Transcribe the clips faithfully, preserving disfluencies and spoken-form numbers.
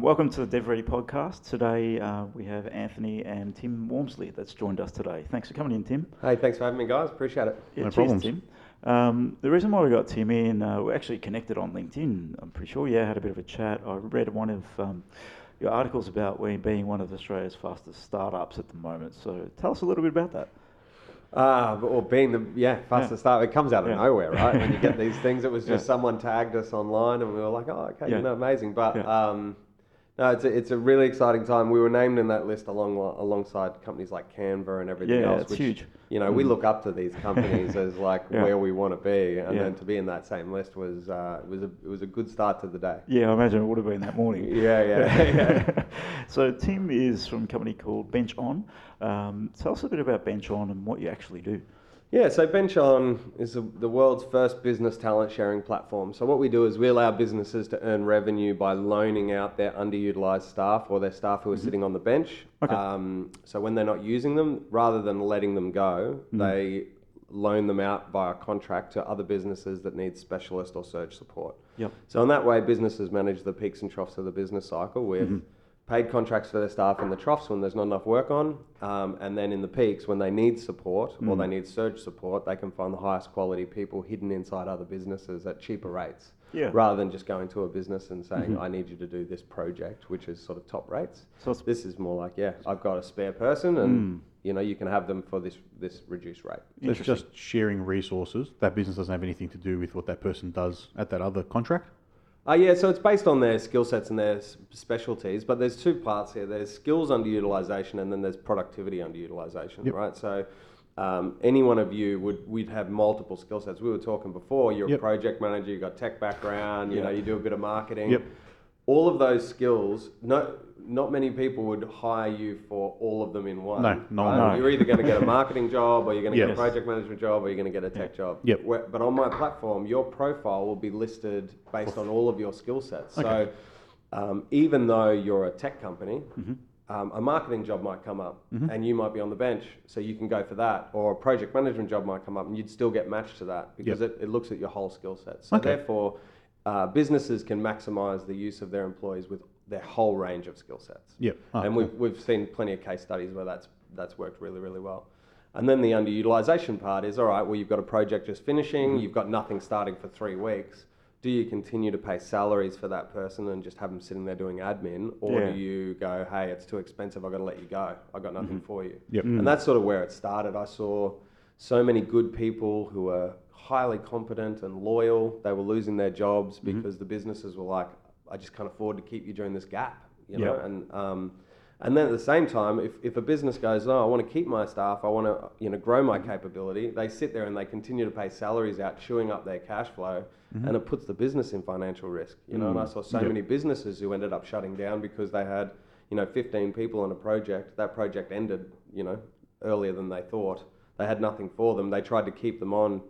Welcome to the Dev Ready podcast. Today uh, we have Anthony and Tim Walmsley that's joined us today. Thanks for coming in, Tim. Hey, thanks for having me, guys. Appreciate it. Yeah, no problem, Tim. Um, the reason why we got Tim in, uh, we actually connected on LinkedIn. I'm pretty sure. Yeah, had a bit of a chat. I read one of um, your articles about we being one of Australia's fastest startups at the moment. So tell us a little bit about that. Uh, or being the yeah fastest yeah. start, it comes out of yeah. nowhere, right? When you get these things, it was just yeah. someone tagged us online, and we were like, oh, okay, yeah. you know, amazing. But yeah. um, no, it's a, it's a really exciting time. We were named in that list along alongside companies like Canva and everything yeah, else. It's which, huge. You know, mm. we look up to these companies as like yeah. where we want to be, and yeah. then to be in that same list was uh, was a it was a good start to the day. Yeah, I imagine it would have been that morning. yeah, yeah. yeah. So Tim is from a company called BenchOn. Um, tell us a bit about BenchOn and what you actually do. Yeah, so BenchOn is a, the world's first business talent sharing platform. So what we do is we allow businesses to earn revenue by loaning out their underutilized staff or their staff who are mm-hmm. sitting on the bench. Okay. Um, so when they're not using them, rather than letting them go, mm-hmm. they loan them out via contract to other businesses that need specialist or search support. Yep. So in that way, businesses manage the peaks and troughs of the business cycle with mm-hmm. paid contracts for their staff in the troughs when there's not enough work on, um, and then in the peaks when they need support mm. or they need surge support, they can find the highest quality people hidden inside other businesses at cheaper rates, yeah. rather than just going to a business and saying, mm-hmm. I need you to do this project, which is sort of top rates. So this is more like, yeah, I've got a spare person and mm. you know, you can have them for this this reduced rate. It's just sharing resources. That business doesn't have anything to do with what that person does at that other contract. Uh, yeah, so it's based on their skill sets and their specialties, but there's two parts here. There's skills underutilization and then there's productivity underutilization, yep. right? So um, any one of you, would we'd have multiple skill sets. We were talking before, you're yep. a project manager, you've got tech background, you yep. know, you do a bit of marketing. Yep. All of those skills, no, not many people would hire you for all of them in one. No, no, right? no. You're either going to get a marketing job or you're going to yes. get a project management job or you're going to get a tech yeah. job. Yep. Where, but on my platform, your profile will be listed based on all of your skill sets. Okay. So um, even though you're a tech company, mm-hmm. um, a marketing job might come up mm-hmm. and you might be on the bench, so you can go for that. Or a project management job might come up and you'd still get matched to that because yep. it, it looks at your whole skill set. So okay. therefore... Uh, businesses can maximize the use of their employees with their whole range of skill sets. Yep. Oh, and we've, we've seen plenty of case studies where that's that's worked really, really well. And then the underutilization part is, all right, well, you've got a project just finishing, mm-hmm. you've got nothing starting for three weeks. Do you continue to pay salaries for that person and just have them sitting there doing admin? Or yeah. do you go, hey, it's too expensive, I've got to let you go. I've got nothing mm-hmm. for you. Yep. Mm-hmm. And that's sort of where it started. I saw so many good people who are highly competent and loyal. They were losing their jobs because mm-hmm. the businesses were like, I just can't afford to keep you during this gap, you know? Yep. And um, and then at the same time, if, if a business goes, oh, I want to keep my staff, I want to, you know, grow my capability, they sit there and they continue to pay salaries out, chewing up their cash flow, mm-hmm. and it puts the business in financial risk, you know? Mm-hmm. And I saw so yep. many businesses who ended up shutting down because they had, you know, fifteen people on a project. That project ended, you know, earlier than they thought. They had nothing for them. They tried to keep them on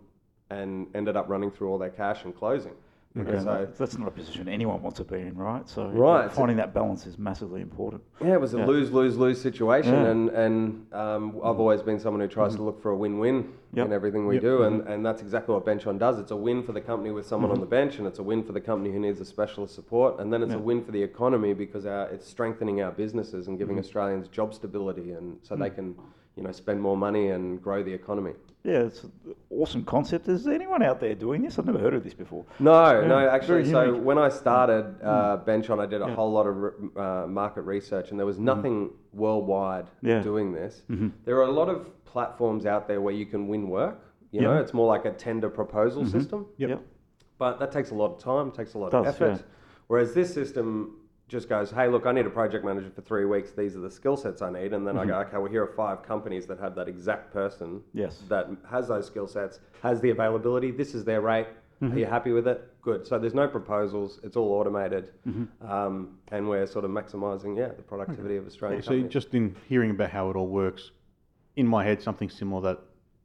and ended up running through all their cash and closing. Okay. So that's not a position anyone wants to be in, right? So right. finding that balance is massively important. Yeah, it was a yeah. lose, lose, lose situation. Yeah. And, and um, I've always been someone who tries mm-hmm. to look for a win-win yep. in everything we yep. do. And, and that's exactly what BenchOn does. It's a win for the company with someone mm-hmm. on the bench, and it's a win for the company who needs a specialist support. And then it's yep. a win for the economy because our, it's strengthening our businesses and giving mm-hmm. Australians job stability. And so mm-hmm. they can, you know, spend more money and grow the economy. Yeah, it's an awesome concept. Is there anyone out there doing this? I've never heard of this before. No, yeah. no, actually. So when I started uh, BenchOn, I did a yeah. whole lot of uh, market research, and there was nothing mm. worldwide yeah. doing this. Mm-hmm. There are a lot of platforms out there where you can win work. You yep. know, it's more like a tender proposal mm-hmm. system. Yep. yep. But that takes a lot of time, takes a lot does, of effort. Yeah. Whereas this system just goes, hey, look, I need a project manager for three weeks. These are the skill sets I need. And then mm-hmm. I go, okay, well, here are five companies that have that exact person yes. that has those skill sets, has the availability. This is their rate. Mm-hmm. Are you happy with it? Good. So there's no proposals. It's all automated. Mm-hmm. Um, and we're sort of maximizing, yeah, the productivity okay. of Australian yeah, companies. So just in hearing about how it all works, in my head, something similar that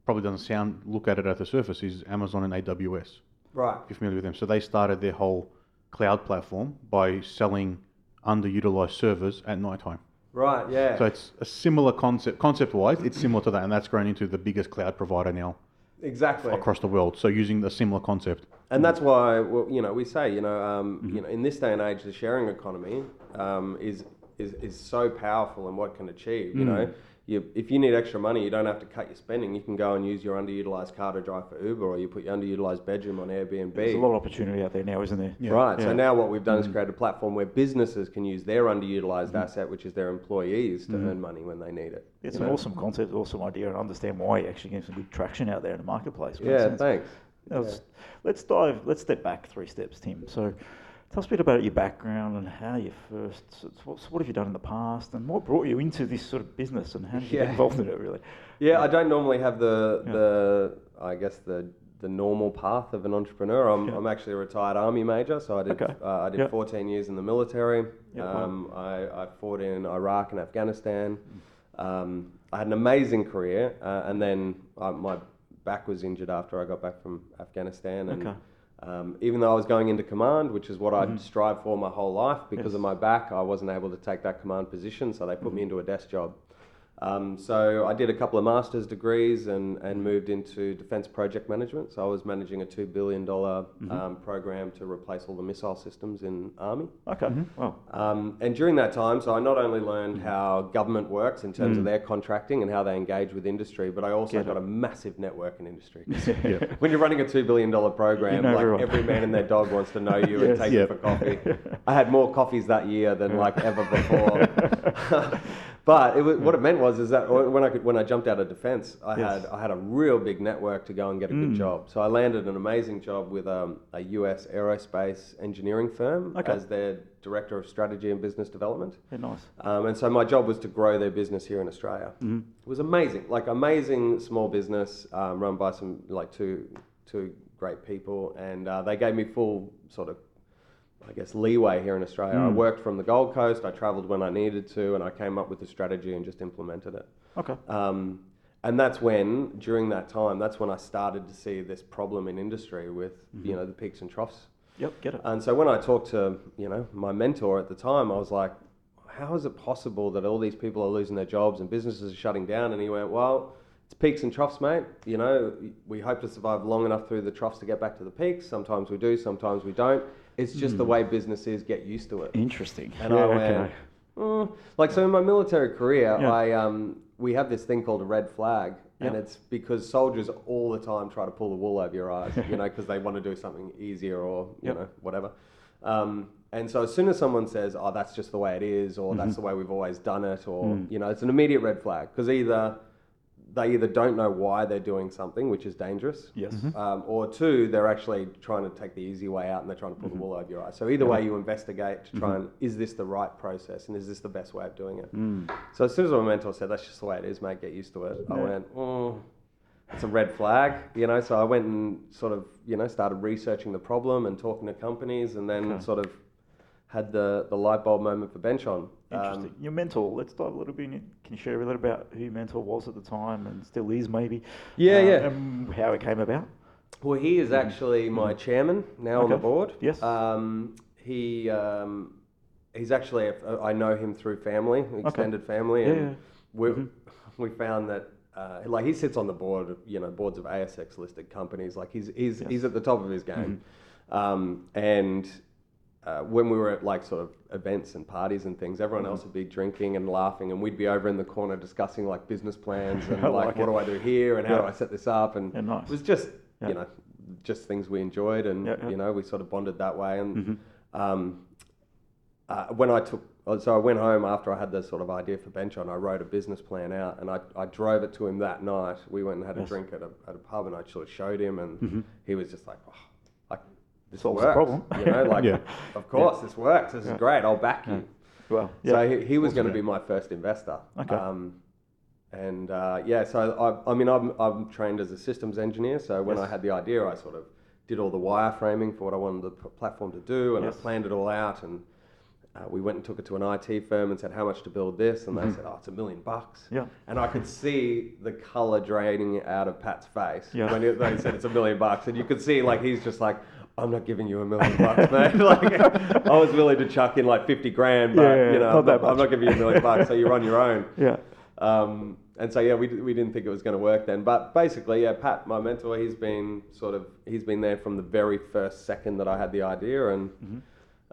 probably doesn't sound, look at it at the surface, is Amazon and A W S. Right. If you're familiar with them. So they started their whole cloud platform by selling underutilized servers at night time. Right, yeah. So it's a similar concept. Concept-wise, it's similar to that, and that's grown into the biggest cloud provider now exactly across the world. So using the similar concept. And that's why, well, you know, we say, you know, um, mm-hmm. you know, in this day and age, the sharing economy um, is is is so powerful and what it can achieve. Mm. You know, you, if you need extra money, you don't have to cut your spending. You can go and use your underutilized car to drive for Uber, or you put your underutilized bedroom on Airbnb. There's a lot of opportunity out there now, isn't there? Yeah. Right. Yeah. So now what we've done mm-hmm. is create a platform where businesses can use their underutilized mm-hmm. asset, which is their employees, to mm-hmm. earn money when they need it. It's an know? awesome concept, awesome idea, and I understand why you actually getting some good traction out there in the marketplace. Yeah, sense. thanks. Was, yeah. Let's dive, let's step back three steps, Tim. So tell us a bit about your background and how you first, so what have you done in the past and what brought you into this sort of business and how did you yeah. get involved in it really? Yeah, yeah. I don't normally have the, yeah. the I guess, the the normal path of an entrepreneur. I'm, yeah. I'm actually a retired army major, so I did okay. uh, I did yeah. fourteen years in the military. Yeah, um, wow. I, I fought in Iraq and Afghanistan. Um, I had an amazing career uh, and then uh, my... back was injured after I got back from Afghanistan, and okay. um, even though I was going into command, which is what mm-hmm. I'd strived for my whole life, because yes. of my back I wasn't able to take that command position, so they put mm-hmm. me into a desk job. Um, so I did a couple of master's degrees and, and moved into defense project management, so I was managing a two billion dollars mm-hmm. um, program to replace all the missile systems in Army. Okay. Mm-hmm. Wow. Um, and during that time, so I not only learned mm-hmm. how government works in terms mm-hmm. of their contracting and how they engage with industry, but I also Get got it. a massive network in industry. yeah. When you're running a two billion dollars program, you know like everyone. every man and their dog wants to know you yes, and take yep. you for coffee. I had more coffees that year than like ever before. But it was, what it meant was is that when I could, when I jumped out of defence, I yes. had I had a real big network to go and get a mm. good job. So I landed an amazing job with um, a U S aerospace engineering firm okay. as their director of strategy and business development. Yeah, nice. Um, and so my job was to grow their business here in Australia. Mm. It was amazing, like amazing small business um, run by some like two two great people, and uh, they gave me full sort of, I guess, leeway here in Australia. Mm. I worked from the Gold Coast, I travelled when I needed to, and I came up with a strategy and just implemented it. Okay. Um, and that's when, during that time, that's when I started to see this problem in industry with, mm-hmm. you know, the peaks and troughs. Yep, get it. And so when I talked to, you know, my mentor at the time, I was like, how is it possible that all these people are losing their jobs and businesses are shutting down? And he went, well, it's peaks and troughs, mate. You know, we hope to survive long enough through the troughs to get back to the peaks. Sometimes we do, sometimes we don't. It's just mm. the way businesses get used to it. Interesting. And yeah, I went, okay. mm. like, so in my military career, yeah. I um, we have this thing called a red flag, yeah. and it's because soldiers all the time try to pull the wool over your eyes, you know, because they want to do something easier or, you yep. know, whatever. Um, and so as soon as someone says, oh, that's just the way it is, or mm-hmm. that's the way we've always done it, or, mm. you know, it's an immediate red flag, because either... they either don't know why they're doing something, which is dangerous, yes, mm-hmm. um, or two, they're actually trying to take the easy way out and they're trying to pull mm-hmm. the wool over your eyes. So either yeah. way, you investigate to try mm-hmm. and, is this the right process and is this the best way of doing it? Mm. So as soon as my mentor said, that's just the way it is, mate, get used to it, yeah. I went, oh, it's a red flag, you know? So I went and sort of, you know, started researching the problem and talking to companies, and then okay. sort of had the, the light bulb moment for BenchOn. Interesting. Um, your mentor, let's dive a little bit in. Can you share a little about who your mentor was at the time and still is maybe? Yeah, uh, yeah. And how it came about? Well, he is actually my chairman now okay. on the board. Yes. Um, he um, he's actually, a, I know him through family, extended okay. family. And yeah, yeah. We, mm-hmm. we found that, uh, like he sits on the board, of, you know, boards of A S X listed companies. Like he's, he's, yes. he's at the top of his game. Mm-hmm. Um, and... Uh, when we were at like sort of events and parties and things, everyone mm-hmm. else would be drinking and laughing, and we'd be over in the corner discussing like business plans and like, like what do I do here and yeah. how do I set this up, and yeah, nice. It was just yeah. you know just things we enjoyed, and yeah, yeah. you know we sort of bonded that way. And mm-hmm. um, uh, when I took so I went home after I had this sort of idea for BenchOn, I wrote a business plan out and I, I drove it to him that night. We went and had yes. a drink at a, at a pub, and I sort of showed him, and mm-hmm. he was just like, oh, this solves the problem. You know, like, yeah. of course, yeah. this works. This yeah. is great. I'll back you. Yeah. Well, yeah. So he, he was going to be my first investor. Okay. Um, and uh, yeah, so I, I mean, I'm, I'm trained as a systems engineer. So when yes. I had the idea, I sort of did all the wireframing for what I wanted the p- platform to do, and yes. I planned it all out. And uh, we went and took it to an I T firm and said, how much to build this? And they mm-hmm. said, oh, it's a million bucks. Yeah. And I could see the color draining out of Pat's face yeah. when it, they said it's a million bucks. And you could see, like, he's just like, I'm not giving you a million bucks, mate. Like, I was willing to chuck in like fifty grand, but yeah, yeah, you know, not I'm, not, I'm not giving you a million bucks, so you're on your own. Yeah. Um, and so, yeah, we, we didn't think it was going to work then. But basically, yeah, Pat, my mentor, he's been sort of, he's been there from the very first second that I had the idea, and mm-hmm.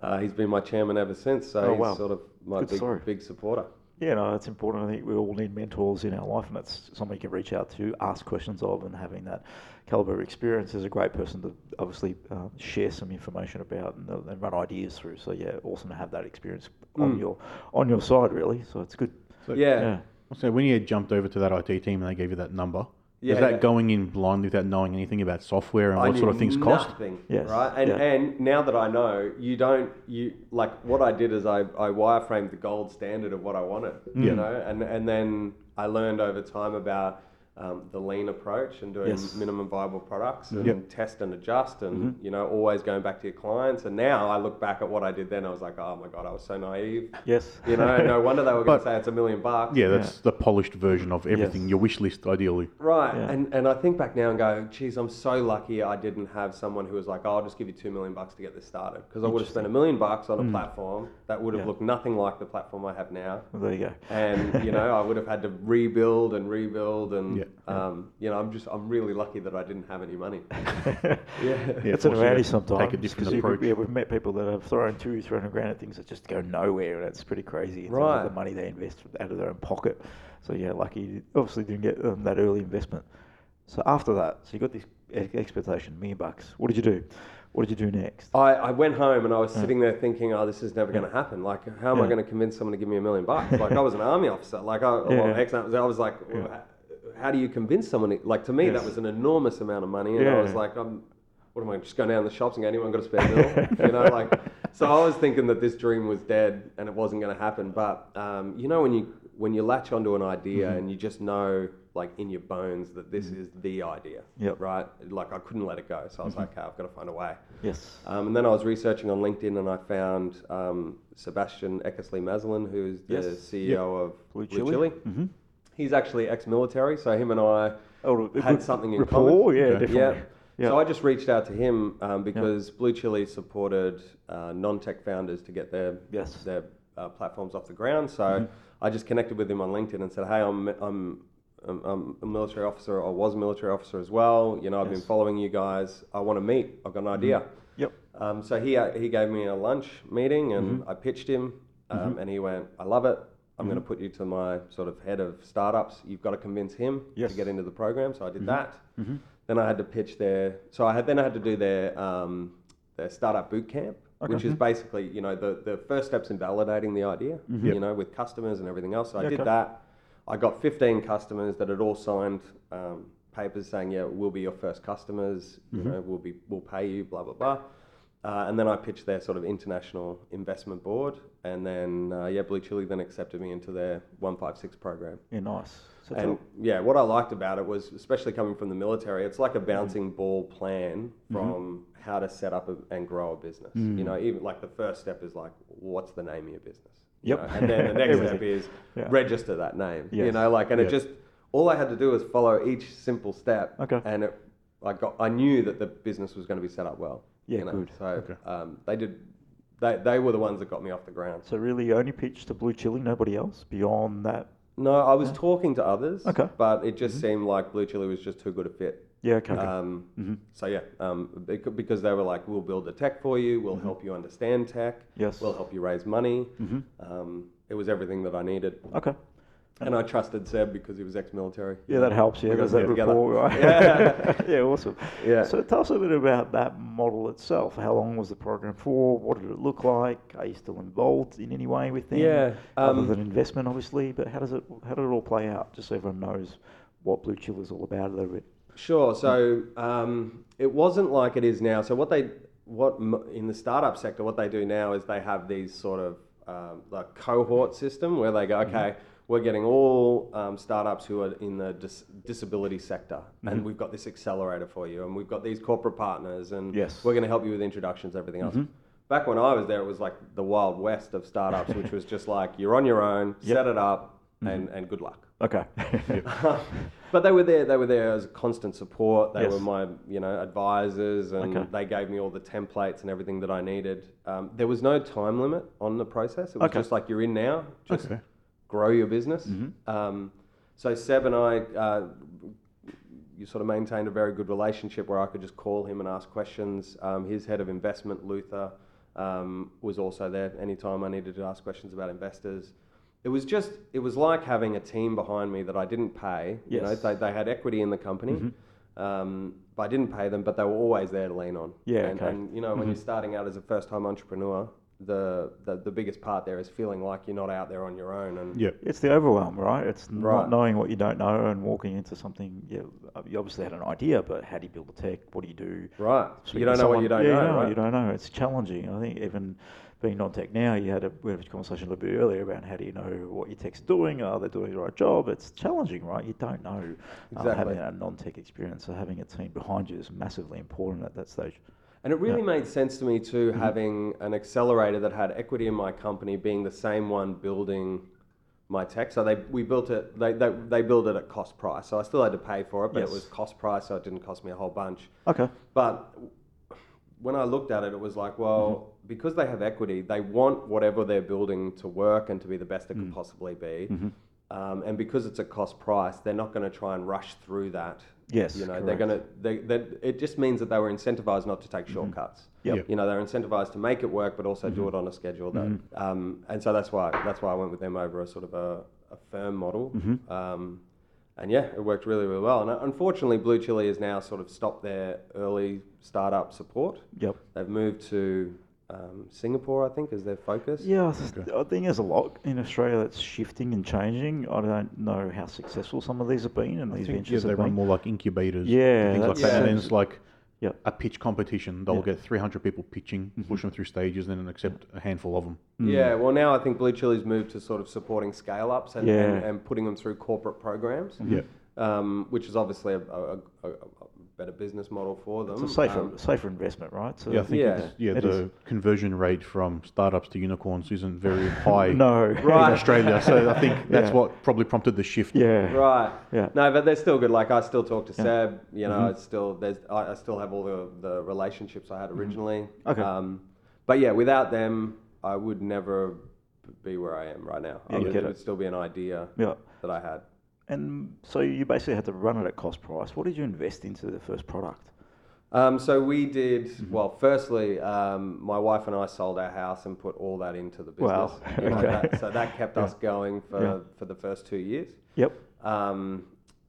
uh, he's been my chairman ever since. So oh, he's wow. sort of my Good big, story. big supporter. Yeah, no, that's important. I think we all need mentors in our life, and that's something you can reach out to, ask questions of, and having that caliber of experience is a great person to obviously uh, share some information about and, uh, and run ideas through. So yeah, awesome to have that experience on mm. your on your side, really. So it's good. So, yeah. yeah. So when you jumped over to that I T team and they gave you that number, yeah, was that yeah. going in blindly without knowing anything about software and I what sort of things nothing, cost? Yes. Right. And yeah. and now that I know, you don't you like what I did is I, I wireframed the gold standard of what I wanted. Mm. You know, and, and then I learned over time about um, the lean approach and doing yes. minimum viable products and yep. test and adjust and mm-hmm. you know, always going back to your clients. And now I look back at what I did then, I was like, oh my God, I was so naive. Yes. You know, no wonder they were going to say it's a million bucks. Yeah, that's yeah. the polished version of everything, yes. your wish list ideally. Right. Yeah. And and I think back now and go, geez, I'm so lucky I didn't have someone who was like, oh, I'll just give you two million bucks to get this started. Because I would have spent a million bucks on a mm. platform that would have yeah. looked nothing like the platform I have now. Well, there you go. And, you know, I would have had to rebuild and rebuild and... Yeah. Yeah. Um, you know, I'm just, I'm really lucky that I didn't have any money. yeah. It's yeah, an advantage sometimes. Take a different approach. You, yeah, we've met people that have thrown two, three hundred grand at things that just go nowhere, and it's pretty crazy. Right. The money they invest out of their own pocket. So yeah, lucky you obviously didn't get um, that early investment. So after that, so you got this expectation, million bucks. What did you do? What did you do next? I, I went home and I was yeah. sitting there thinking, oh, this is never yeah. going to happen. Like, how am yeah. I going to convince someone to give me a million bucks? Like, I was an army officer. Like, I, yeah. well, ex- I was like, well, yeah. how do you convince someone? Like, to me, yes. that was an enormous amount of money. And yeah. I was like, I'm, what am I, just going down the shops and go, anyone got a spare bill? You know, like, so I was thinking that this dream was dead and it wasn't going to happen. But, um, you know, when you when you latch onto an idea mm-hmm. and you just know, like, in your bones that this mm-hmm. is the idea, yep. right? Like, I couldn't let it go. So I was mm-hmm. like, okay, I've got to find a way. Yes. Um, and then I was researching on LinkedIn and I found um, Sebastian Eckersley-Mazelin, who's the yes. C E O yep. of Blue Chile. Blue Chile. Mm-hmm. He's actually ex-military, so him and I oh, had something in rapport, common. Yeah, definitely. Yeah. Yeah. So I just reached out to him um, because yeah. Blue Chile supported uh, non-tech founders to get their yes. their uh, platforms off the ground. So mm-hmm. I just connected with him on LinkedIn and said, "Hey, I'm I'm I'm a military officer. I was a military officer as well. You know, I've yes. been following you guys. I want to meet. I've got an idea." Mm-hmm. Yep. Um, so he uh, he gave me a lunch meeting, and mm-hmm. I pitched him, um, mm-hmm. and he went, "I love it. I'm mm-hmm. going to put you to my sort of head of startups. You've got to convince him yes. to get into the program." So I did mm-hmm. that. Mm-hmm. Then I had to pitch their. So I had then I had to do their um, their startup boot camp, okay. which mm-hmm. is basically, you know, the, the first steps in validating the idea, mm-hmm. you know, with customers and everything else. So I okay. did that. I got fifteen customers that had all signed um, papers saying, yeah, we'll be your first customers. Mm-hmm. You know, we'll be we'll pay you. Blah blah blah. Uh, and then I pitched their sort of international investment board, and then uh, yeah, Blue Chile then accepted me into their one five six program. Yeah, nice. So and yeah, what I liked about it was, especially coming from the military, it's like a bouncing mm-hmm. ball plan from mm-hmm. how to set up a, and grow a business. Mm-hmm. You know, even like the first step is like, what's the name of your business? Yep. You know? And then the next step is yeah. register that name. Yes. You know, like, and yes. it just all I had to do was follow each simple step. Okay. And it, I got, I knew that the business was going to be set up well. Yeah, you know, good. So okay. um, they did. They they were the ones that got me off the ground. So really, you only pitched to Blue Chile, nobody else beyond that. No, I was yeah. talking to others. Okay. But it just mm-hmm. seemed like Blue Chile was just too good a fit. Yeah. Okay. Um, mm-hmm. So yeah, um, it, because they were like, we'll build the tech for you. We'll mm-hmm. help you understand tech. Yes. We'll help you raise money. Mm-hmm. Um, it was everything that I needed. Okay. And I trusted Seb because he was ex-military. Yeah, that helps. Yeah, because that rapport, right? Yeah. yeah, awesome. Yeah. So tell us a bit about that model itself. How long was the program for? What did it look like? Are you still involved in any way with them? Yeah. Um, Other than investment, obviously. But how does it? How did it all play out? Just so everyone knows what Blue Chile is all about a little bit. Sure. So um, it wasn't like it is now. So what they, what in the startup sector, what they do now is they have these sort of um, like cohort system where they go, okay. Mm-hmm. We're getting all um, startups who are in the dis- disability sector, mm-hmm. and we've got this accelerator for you, and we've got these corporate partners, and yes. we're going to help you with introductions, everything mm-hmm. else. Back when I was there, it was like the wild west of startups, which was just like, you're on your own, yep. set it up, mm-hmm. and, and good luck. Okay. um, but they were there. They were there as constant support. They yes. were my, you know, advisors, and okay. they gave me all the templates and everything that I needed. Um, there was no time limit on the process. It was okay. just like, you're in now. Just. Okay. grow your business. Mm-hmm. Um, so Seb and I, uh, you sort of maintained a very good relationship where I could just call him and ask questions. Um, his head of investment, Luther, um, was also there anytime I needed to ask questions about investors. It was just, it was like having a team behind me that I didn't pay. Yes. You know, they, they had equity in the company, mm-hmm. um, but I didn't pay them, but they were always there to lean on. Yeah, and, okay. and you know, mm-hmm. when you're starting out as a first-time entrepreneur, the, the the biggest part there is feeling like you're not out there on your own. And yeah, it's the overwhelm, right? It's right. not knowing what you don't know and walking into something. Yeah, you obviously had an idea, but how do you build the tech? What do you do? Right. Speaking you don't know someone, what you don't yeah, know, you know, right? You don't know. It's challenging. I think even... being non-tech now, you had a, we had a conversation a little bit earlier about how do you know what your tech's doing? Are they doing the right job? It's challenging, right? You don't know. Exactly. Uh, having a non-tech experience, so having a team behind you is massively important at that stage. And it really yeah. made sense to me too, mm-hmm. having an accelerator that had equity in my company being the same one building my tech. So they we built it, they they, they built it at cost price. So I still had to pay for it, but yes. it was cost price, so it didn't cost me a whole bunch. Okay. But when I looked at it, it was like, well, mm-hmm. because they have equity, they want whatever they're building to work and to be the best it mm-hmm. could possibly be. Mm-hmm. Um, and because it's a cost price, they're not going to try and rush through that. Yes, you know, correct. They're going to. They, they, it just means that they were incentivized not to take mm-hmm. shortcuts. Yep. Yep. You know, they're incentivized to make it work, but also mm-hmm. do it on a schedule. That, mm-hmm. um, and so that's why that's why I went with them over a sort of a, a firm model. Mm-hmm. Um, And yeah, it worked really, really well. And unfortunately, Blue Chile has now sort of stopped their early startup support. Yep. They've moved to um, Singapore, I think, as their focus. Yeah, okay. I think there's a lot in Australia that's shifting and changing. I don't know how successful some of these have been, and I these think, ventures yeah, they have run been. more like incubators. Yeah, things like that. Yeah. And then it's like yep. a pitch competition. They'll yep. get three hundred people pitching, mm-hmm. push them through stages, and then accept a handful of them. Mm. Yeah, well, now I think Blue Chile's moved to sort of supporting scale-ups and, yeah. and, and putting them through corporate programs, yeah. um, which is obviously a, a, a, a better business model for them. It's a safer, um, safer investment, right? So yeah, I think yeah. It's, yeah, it the is. conversion rate from startups to unicorns isn't very high no. right. in Australia, so I think that's yeah. what probably prompted the shift. Yeah, right. Yeah. No, but they're still good. Like, I still talk to yeah. Seb, you know, mm-hmm. it's still there's I, I still have all the, the relationships I had originally. Mm-hmm. Okay. Um, but yeah, without them, I would never be where I am right now. Yeah, I would, it would still be an idea yeah. that I had. And so you basically had to run it at cost price. What did you invest into the first product? Um, so we did, mm-hmm. well, firstly, um, my wife and I sold our house and put all that into the business. Wow. Okay. You know, that, so that kept yeah. us going for, yeah. for the first two years. Yep. Um,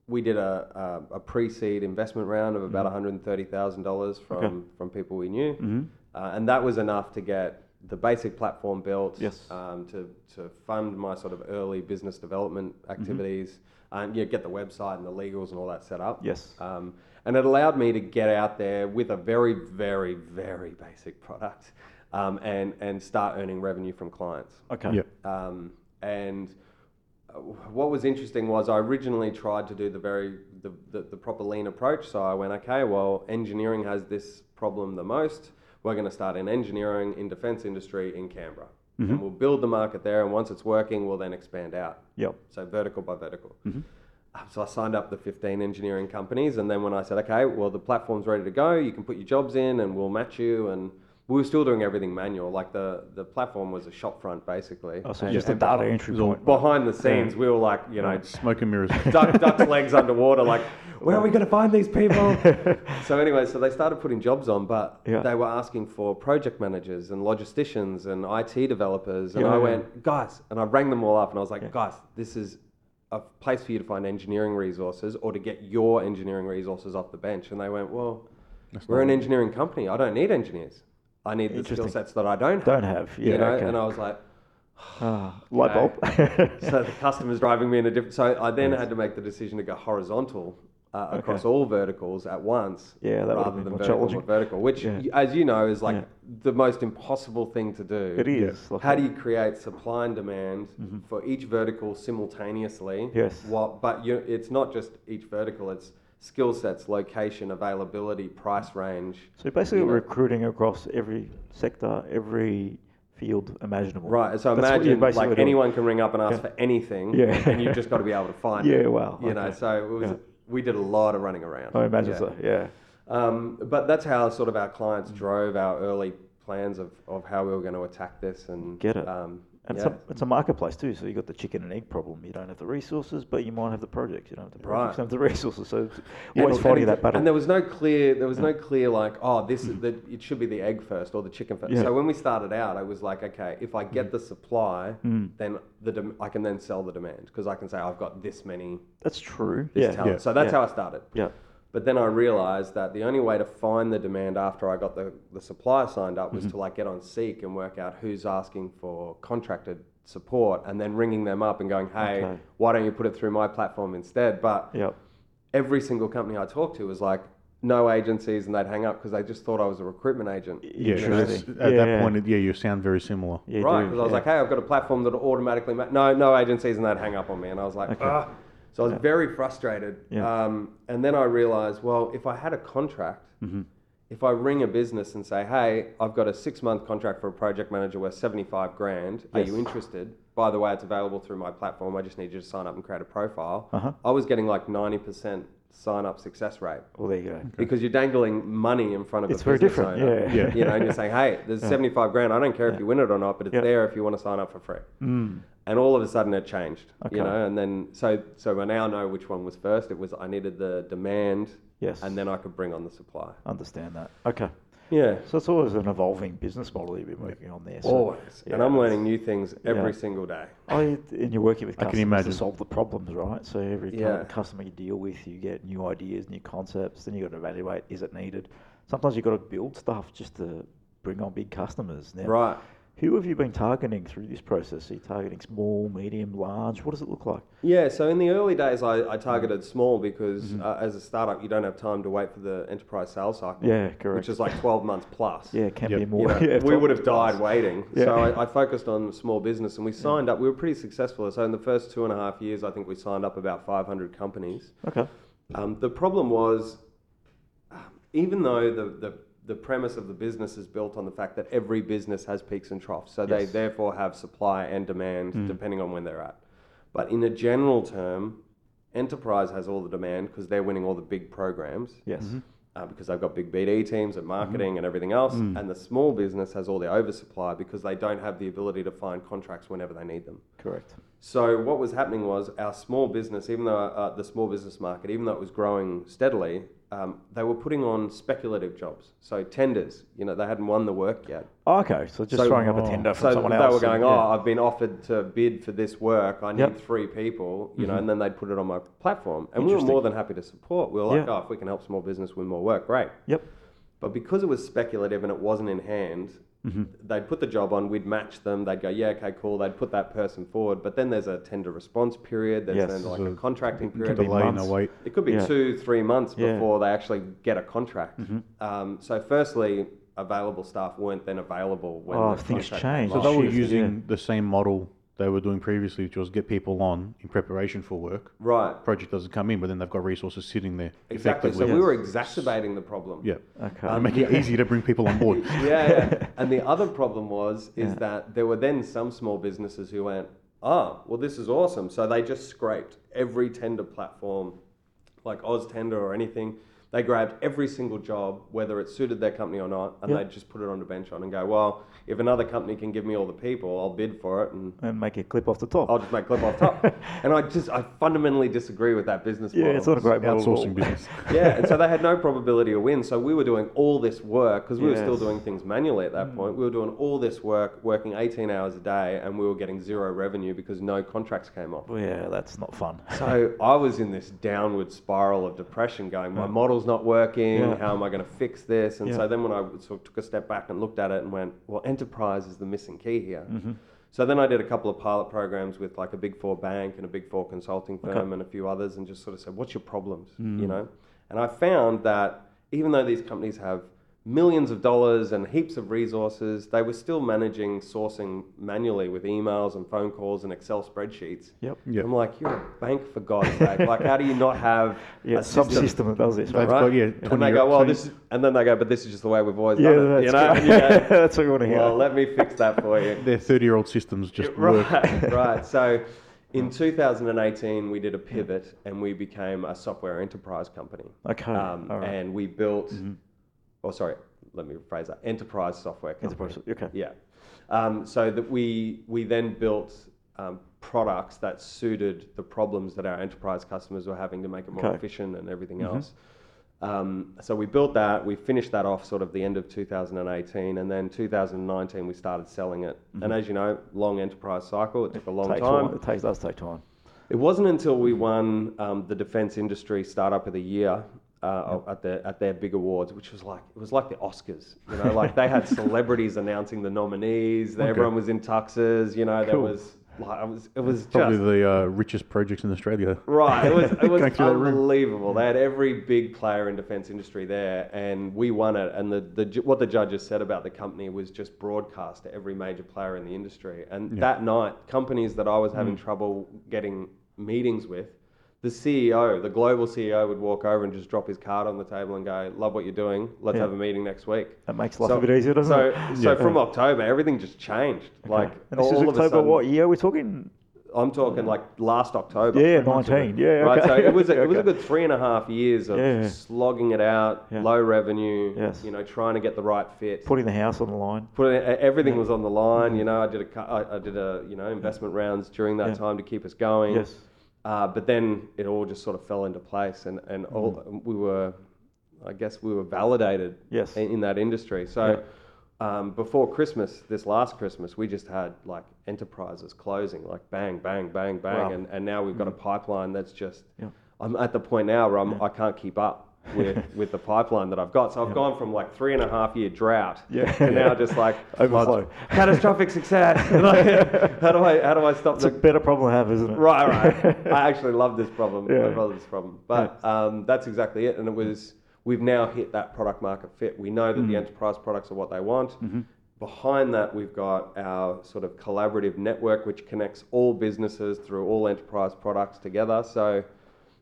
we did a, a, a pre-seed investment round of about mm-hmm. one hundred thirty thousand dollars from, okay. from people we knew. Mm-hmm. Uh, and that was enough to get the basic platform built, yes. um, to, to fund my sort of early business development activities, mm-hmm. and yeah, get the website and the legals and all that set up. Yes. Um, and it allowed me to get out there with a very, very, very basic product, um, and, and start earning revenue from clients. Okay. Yep. Um, and what was interesting was I originally tried to do the very, the, the, the proper lean approach. So I went, okay, well, engineering has this problem the most. We're going to start in engineering, in defence industry, in Canberra. Mm-hmm. And we'll build the market there, and once it's working, we'll then expand out. Yep. So vertical by vertical. Mm-hmm. So I signed up the fifteen engineering companies, and then when I said, okay, well, the platform's ready to go, you can put your jobs in, and we'll match you, and we were still doing everything manual. Like, the, the platform was a shop front, basically. Oh, so and just a data entry point. Behind the scenes, yeah. we were like, you know... Right. Smoke and mirrors. Duck, duck's legs underwater, like, where are we going to find these people? So anyway, so they started putting jobs on, but yeah. they were asking for project managers and logisticians and I T developers. And yeah, I yeah. went, guys, and I rang them all up, and I was like, yeah. guys, this is a place for you to find engineering resources or to get your engineering resources off the bench. And they went, well, That's we're an engineering right. company. I don't need engineers. I need the skill sets that I don't have. Don't have, yeah. You know? Okay. And I was like, oh, light bulb. So the customer's driving me in a different... So I then yes. had to make the decision to go horizontal uh, across okay. all verticals at once, yeah, that rather than vertical to vertical, which, yeah. as you know, is like yeah. the most impossible thing to do. It is. How do you create supply and demand mm-hmm. for each vertical simultaneously? Yes. While, but you, it's not just each vertical, it's... skill sets, location, availability, price range. So basically, you know, recruiting across every sector, every field imaginable. Right. So that's imagine like doing. Anyone can ring up and ask yeah. for anything, yeah. and you've just got to be able to find yeah, it. Yeah. Wow. You okay. know. So it was, yeah. we did a lot of running around. I imagine yeah. so. Yeah. Um, but that's how sort of our clients drove our early plans of, of how we were going to attack this and get it. Um, And yeah. it's, a, it's a marketplace too, so you've got the chicken and egg problem. You don't have the resources, but you might have the projects. You don't have the projects, right. you don't have the resources. So it's yeah, always fighting that battle. And there was no clear, there was yeah. no clear like, oh, this is the, it should be the egg first or the chicken first. Yeah. So when we started out, I was like, okay, if I get mm. the supply, mm. then the dem- I can then sell the demand because I can say I've got this many. That's true. This yeah. talent. Yeah. So that's yeah. how I started. Yeah. But then I realized that the only way to find the demand after I got the, the supplier signed up was mm-hmm. to like get on Seek and work out who's asking for contracted support and then ringing them up and going, hey, okay. why don't you put it through my platform instead? But yep. every single company I talked to was like, no agencies, and they'd hang up because they just thought I was a recruitment agent. Yeah, sure. At yeah, that yeah. point, yeah, you sound very similar. Yeah, right, because yeah. I was like, hey, I've got a platform that'll automatically, ma- no, no agencies, and they'd hang up on me. And I was like, okay. ah. So I was very frustrated. Yeah. Um, and then I realized, well, if I had a contract, mm-hmm. if I ring a business and say, hey, I've got a six month contract for a project manager worth seventy-five grand. Yes. Are you interested? By the way, it's available through my platform. I just need you to sign up and create a profile. Uh-huh. I was getting like ninety percent sign up success rate. Well, there you go. Okay. Because you're dangling money in front of it's a business different. Owner. Yeah. Yeah. You know, and you're saying, hey, there's yeah. seventy-five grand. I don't care yeah. if you win it or not, but it's yeah. there if you want to sign up for free. Mm. And all of a sudden it changed, okay. you know, and then, so so I now know which one was first. It was, I needed the demand, yes, and then I could bring on the supply. Understand that. Okay. Yeah. So it's always an evolving business model that you've been working on there. So, always. Yeah, and I'm learning new things every yeah. single day. Oh, and you're working with customers to solve the problems, right? So every yeah. customer you deal with, you get new ideas, new concepts, then you've got to evaluate, is it needed? Sometimes you've got to build stuff just to bring on big customers. Now, right. who have you been targeting through this process? Are you targeting small, medium, large? What does it look like? Yeah, so in the early days, I, I targeted small because mm-hmm. uh, as a startup, you don't have time to wait for the enterprise sales cycle. Yeah, correct. Which is like twelve months plus. Yeah, it can yep. be more. You know, yeah, we would have died plus. waiting. Yeah. So I, I focused on small business and we signed yeah. up. We were pretty successful. So in the first two and a half years, I think we signed up about five hundred companies. Okay. Um, the problem was, um, even though the, the the premise of the business is built on the fact that every business has peaks and troughs. So yes. they therefore have supply and demand mm. depending on when they're at. But in a general term, enterprise has all the demand because they're winning all the big programs. Yes. Mm-hmm. Uh, because they've got big B D teams and marketing mm-hmm. and everything else. Mm. And the small business has all the oversupply because they don't have the ability to find contracts whenever they need them. Correct. So what was happening was our small business, even though uh, the small business market, even though it was growing steadily, Um, they were putting on speculative jobs, so tenders. You know, they hadn't won the work yet. Oh, okay, so just so, throwing up oh. a tender for so someone else. So they were going, and, yeah. "Oh, I've been offered to bid for this work. I need yep. three people." You mm-hmm. know, and then they'd put it on my platform, and we were more than happy to support. We were like, yeah. "Oh, if we can help small business win more work, great." Yep. But because it was speculative and it wasn't in hand, mm-hmm. they'd put the job on. We'd match them. They'd go, "Yeah, okay, cool." They'd put that person forward, but then there's a tender response period. There's yes. then like so a contracting period. Delay and a wait. It could be yeah. two, three months yeah. before they actually get a contract. Mm-hmm. Um, so, firstly, available staff weren't then available when oh, the things changed. So they were using yeah. the same model they were doing previously, which was get people on in preparation for work. Right. Project doesn't come in, but then they've got resources sitting there. Exactly. So yes. we were exacerbating the problem. Yeah. Okay. Um, Make it yeah. easier to bring people on board. yeah, yeah. And the other problem was is yeah. that there were then some small businesses who went, oh, well, this is awesome. So they just scraped every tender platform, like OzTender or anything. They grabbed every single job, whether it suited their company or not, and yep. they'd just put it on the BenchOn and go, well, if another company can give me all the people, I'll bid for it. And, and make it clip off the top. I'll just make clip off top. And I just, I fundamentally disagree with that business model. Yeah, it's not a great outsourcing business. yeah, and so they had no probability of win. So we were doing all this work, because we yes. were still doing things manually at that mm. point. We were doing all this work, working eighteen hours a day, and we were getting zero revenue because no contracts came off. Well, yeah, that's not fun. So I was in this downward spiral of depression going, my mm. model's not working, yeah. how am I going to fix this? And yeah. so then when I sort of took a step back and looked at it and went, well, enterprise is the missing key here. Mm-hmm. So then I did a couple of pilot programs with like a big four bank and a big four consulting firm okay. and a few others and just sort of said, what's your problems? Mm. You know? And I found that even though these companies have millions of dollars and heaps of resources, they were still managing sourcing manually with emails and phone calls and Excel spreadsheets. Yep. yep. I'm like, you're a bank for God's sake. Like, how do you not have yeah, a some system, system that does this? Right? Got, yeah, and they go, well, twenty. This is, and then they go, but this is just the way we've always yeah, done it. You know? You go, that's what you want to hear. Well, let me fix that for you. Their thirty-year-old systems just yeah, work. Right, right. So in two thousand eighteen, we did a pivot and we became a software enterprise company. Okay, um, all right. And we built... Mm-hmm. Oh, sorry, let me rephrase that. Enterprise software company. Enterprise, okay. Yeah. Um, so that we we then built um, products that suited the problems that our enterprise customers were having to make it more okay. efficient and everything mm-hmm. else. Um, so we built that, we finished that off sort of the end of two thousand eighteen, and then two thousand nineteen we started selling it. Mm-hmm. And as you know, long enterprise cycle, it took a long time. Long. It takes, does take time. It wasn't until we won um, the Defence Industry Startup of the Year uh, yep. at their at their big awards, which was like it was like the Oscars, you know, like they had celebrities announcing the nominees. Okay. Everyone was in tuxes, you know. Cool. There was like it was it was just, probably the uh, richest projects in Australia. Right, it was it was unbelievable. They had every big player in defence industry there, and we won it. And the, the what the judges said about the company was just broadcast to every major player in the industry. And yeah. that night, companies that I was having mm. trouble getting meetings with, the C E O, the global C E O, would walk over and just drop his card on the table and go, "Love what you're doing. Let's yeah. have a meeting next week." That makes life so, a bit easier, doesn't so, it? So, so yeah. from October, everything just changed. Okay. Like and this all is October. Of a sudden, what year are we talking? I'm talking like last October. Yeah, nineteen. Yeah, okay. Right. So it was a, okay. it was a good three and a half years of yeah. slogging it out, yeah. low revenue. Yes. You know, trying to get the right fit. Putting the house on the line. Putting everything yeah. was on the line. Mm. You know, I did a I, I did a you know investment yeah. rounds during that yeah. time to keep us going. Yes. Uh, but then it all just sort of fell into place, and, and all, mm. we were, I guess we were validated yes. in, in that industry. So yeah. um, before Christmas, this last Christmas, we just had like enterprises closing, like bang, bang, bang, bang. Wow. And, and now we've got mm. a pipeline that's just, yeah. I'm at the point now where I'm, yeah. I can't keep up with, with the pipeline that I've got. So I've yeah. gone from like three and a half year drought yeah. to now just like overflow, catastrophic success. Like, how do I how do I stop? It's the... a better problem to have, isn't it? Right, right. I actually love this problem. Yeah. I love this problem. But yeah. um, that's exactly it. And it was we've now hit that product market fit. We know that mm-hmm. the enterprise products are what they want. Mm-hmm. Behind that, we've got our sort of collaborative network, which connects all businesses through all enterprise products together. So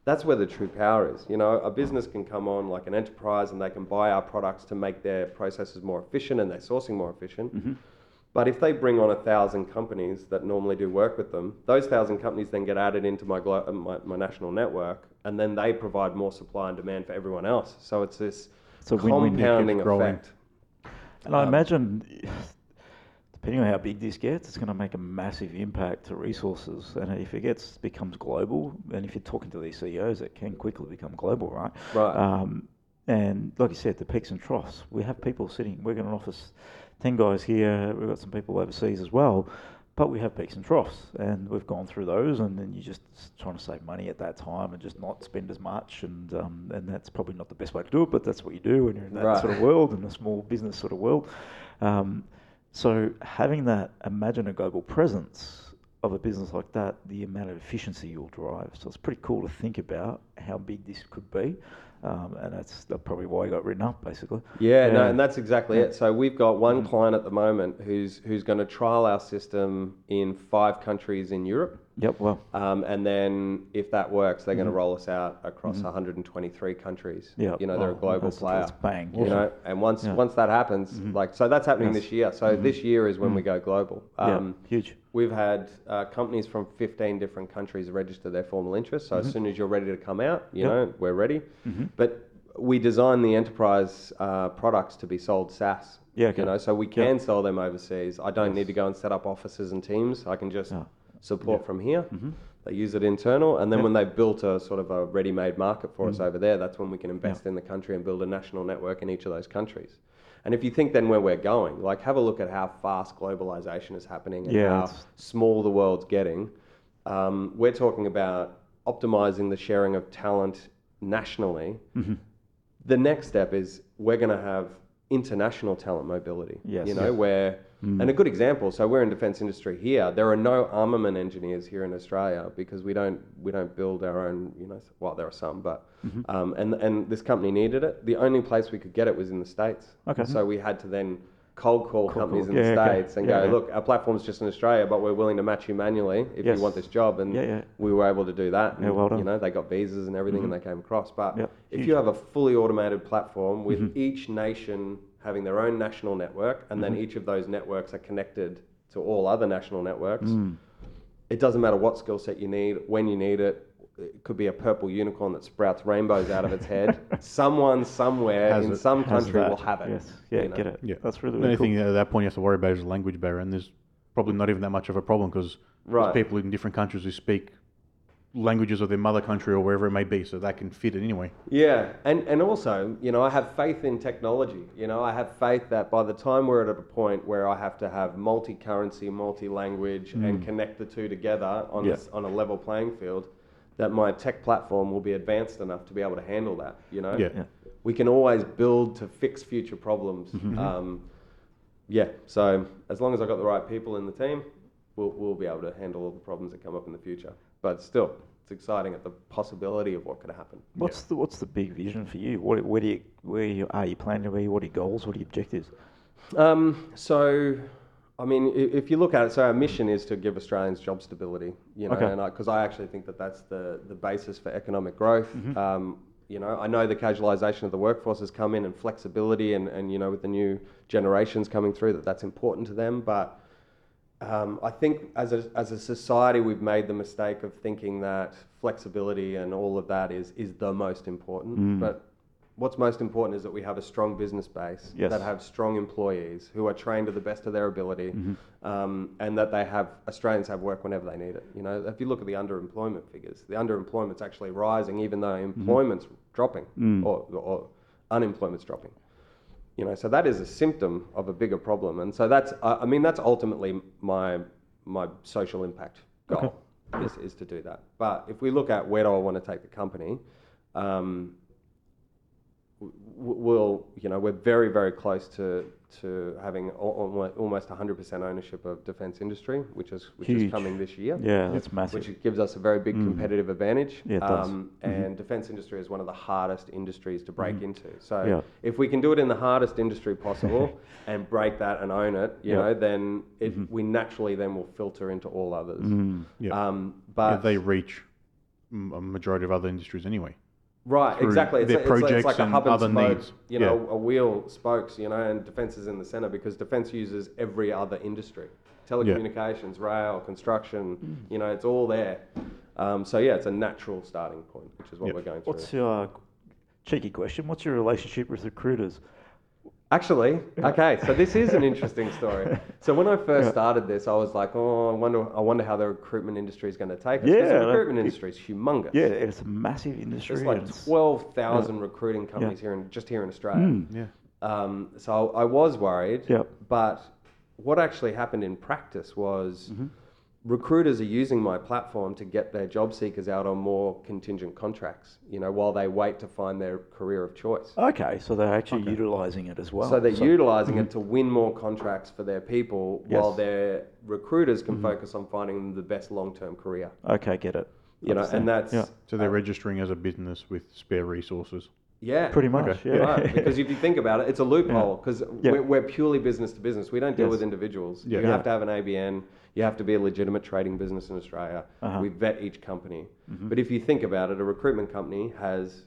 that's where the true power is. You know, a business can come on like an enterprise and they can buy our products to make their processes more efficient and their sourcing more efficient. Mm-hmm. But if they bring on a thousand companies that normally do work with them, those thousand companies then get added into my, glo- my my national network, and then they provide more supply and demand for everyone else. So it's this so compounding effect. And um, I imagine, depending on how big this gets, it's going to make a massive impact to resources. And if it gets becomes global, and if you're talking to these C E Os, it can quickly become global, right? Right. Um, and like you said, the peaks and troughs. We have people sitting. We're going to office ten guys here. We've got some people overseas as well. But we have peaks and troughs, and we've gone through those, and then you're just trying to save money at that time and just not spend as much, and um, and that's probably not the best way to do it, but that's what you do when you're in that right. sort of world, in a small business sort of world. Um, So having that, imagine a global presence of a business like that, the amount of efficiency you'll drive. So it's pretty cool to think about how big this could be. Um, and that's probably why I got written up, basically. Yeah, yeah. no, and that's exactly yeah. it. So we've got one mm. client at the moment who's who's going to trial our system in five countries in Europe. Yep, well. Um, and then if that works, they're mm. going to roll us out across mm. one hundred twenty-three countries. Yep. You know, they're oh, a global that's, player. That's bang. You awesome. Know, and once yeah. once that happens, mm-hmm. like, so that's happening yes. this year. So mm-hmm. this year is when mm-hmm. we go global. Um, yeah, huge. We've had uh, companies from fifteen different countries register their formal interest. So mm-hmm. as soon as you're ready to come out, you yep. know, we're ready. Mm-hmm. But we design the enterprise uh, products to be sold SaaS. Yeah, okay. You know, so we can yep. sell them overseas. I don't yes. need to go and set up offices and teams. I can just oh. support yep. from here. Mm-hmm. They use it internal. And then yep. when they've built a sort of a ready-made market for mm-hmm. us over there, that's when we can invest yep. in the country and build a national network in each of those countries. And if you think then where we're going, like have a look at how fast globalization is happening and yeah, how it's... small the world's getting. Um, we're talking about optimizing the sharing of talent nationally. Mm-hmm. The next step is we're going to have international talent mobility. Yes, you know, yes. where mm. and a good example. So we're in defense industry here. There are no armament engineers here in Australia because we don't we don't build our own. You know, well there are some, but mm-hmm. um, and and this company needed it. The only place we could get it was in the States. Okay. So we had to then cold call cold companies call. in yeah, the States okay. and yeah, go, yeah. look, our platform's just in Australia, but we're willing to match you manually if yes. you want this job. And yeah, yeah. we were able to do that. And, yeah, well done. You know, they got visas and everything mm-hmm. and they came across. But yep. if Huge. you have a fully automated platform with mm-hmm. each nation having their own national network, and mm-hmm. then each of those networks are connected to all other national networks, mm. it doesn't matter what skill set you need, when you need it, it could be a purple unicorn that sprouts rainbows out of its head. Someone somewhere has in it, some country will have it. Yes. Yeah, you know? Get it. Yeah. That's really, really cool. The only thing at that point you have to worry about is the language barrier, and there's probably not even that much of a problem because right. there's people in different countries who speak languages of their mother country or wherever it may be, so that can fit it anyway. Yeah, and and also, you know, I have faith in technology. You know, I have faith that by the time we're at a point where I have to have multi-currency, multi-language, mm. and connect the two together on yeah. a, on a level playing field, that my tech platform will be advanced enough to be able to handle that. You know, yeah, yeah. we can always build to fix future problems. Mm-hmm. Um, yeah, so as long as I got the right people in the team, we'll we'll be able to handle all the problems that come up in the future. But still, it's exciting at the possibility of what could happen. What's yeah. the What's the big vision for you? What where do you where you, are you planning to be? What are your goals? What are your objectives? Um, so, I mean, if you look at it, so our mission is to give Australians job stability. You know, okay. and because I, I actually think that that's the the basis for economic growth. Mm-hmm. Um, you know, I know the casualisation of the workforce has come in, and flexibility, and and you know, with the new generations coming through, that that's important to them, but. Um, I think as a, as a society, we've made the mistake of thinking that flexibility and all of that is, is the most important. Mm. But what's most important is that we have a strong business base yes. that have strong employees who are trained to the best of their ability, mm-hmm. um, and that they have Australians have work whenever they need it. You know, if you look at the underemployment figures, the underemployment's actually rising, even though employment's mm-hmm. dropping mm. or, or unemployment's dropping. You know, so that is a symptom of a bigger problem, and so that's uh, I mean that's ultimately my my social impact goal okay. is, is to do that. But if we look at where do I want to take the company, um, we'll you know we're very very close to to having almost one hundred percent ownership of defence industry, which is which Huge. is coming this year. Yeah, that's massive. Which gives us a very big mm. competitive advantage. Yeah, it um, does. And mm-hmm. defence industry is one of the hardest industries to break mm-hmm. into. So yeah. if we can do it in the hardest industry possible and break that and own it, you yeah. know, then it, mm-hmm. we naturally then will filter into all others. Mm. Yeah. Um, but yeah, they reach a majority of other industries anyway. Right, exactly. It's, it's, like, it's like a hub and spoke, needs. you know, yeah. a wheel spokes, you know, and defence is in the centre because defence uses every other industry. Telecommunications, yeah. rail, construction, mm. you know, it's all there. Um, so, yeah, it's a natural starting point, which is what yep. we're going through. What's your, uh, cheeky question, what's your relationship with recruiters? Actually, okay, so this is an interesting story. So when I first yeah. started this, I was like, oh, I wonder I wonder how the recruitment industry is going to take us. Yeah, the recruitment like, industry is humongous. Yeah, it's a massive industry. There's like twelve thousand yeah. recruiting companies yeah. here in, just here in Australia. Mm, yeah. Um, so I was worried, yep. but what actually happened in practice was mm-hmm. recruiters are using my platform to get their job seekers out on more contingent contracts, you know, while they wait to find their career of choice. Okay, so they're actually okay. utilising it as well. So they're so, utilising mm-hmm. it to win more contracts for their people yes. while their recruiters can mm-hmm. focus on finding the best long-term career. Okay, get it. You know, and that's... Yeah. So they're um, registering as a business with spare resources. Yeah. Pretty much, okay. yeah. Right. Because if you think about it, it's a loophole because yeah. yeah. we're, we're purely business to business. We don't deal yes. with individuals. Yeah. You yeah. have to have an A B N. You have to be a legitimate trading business in Australia. Uh-huh. We vet each company. Mm-hmm. But if you think about it, a recruitment company has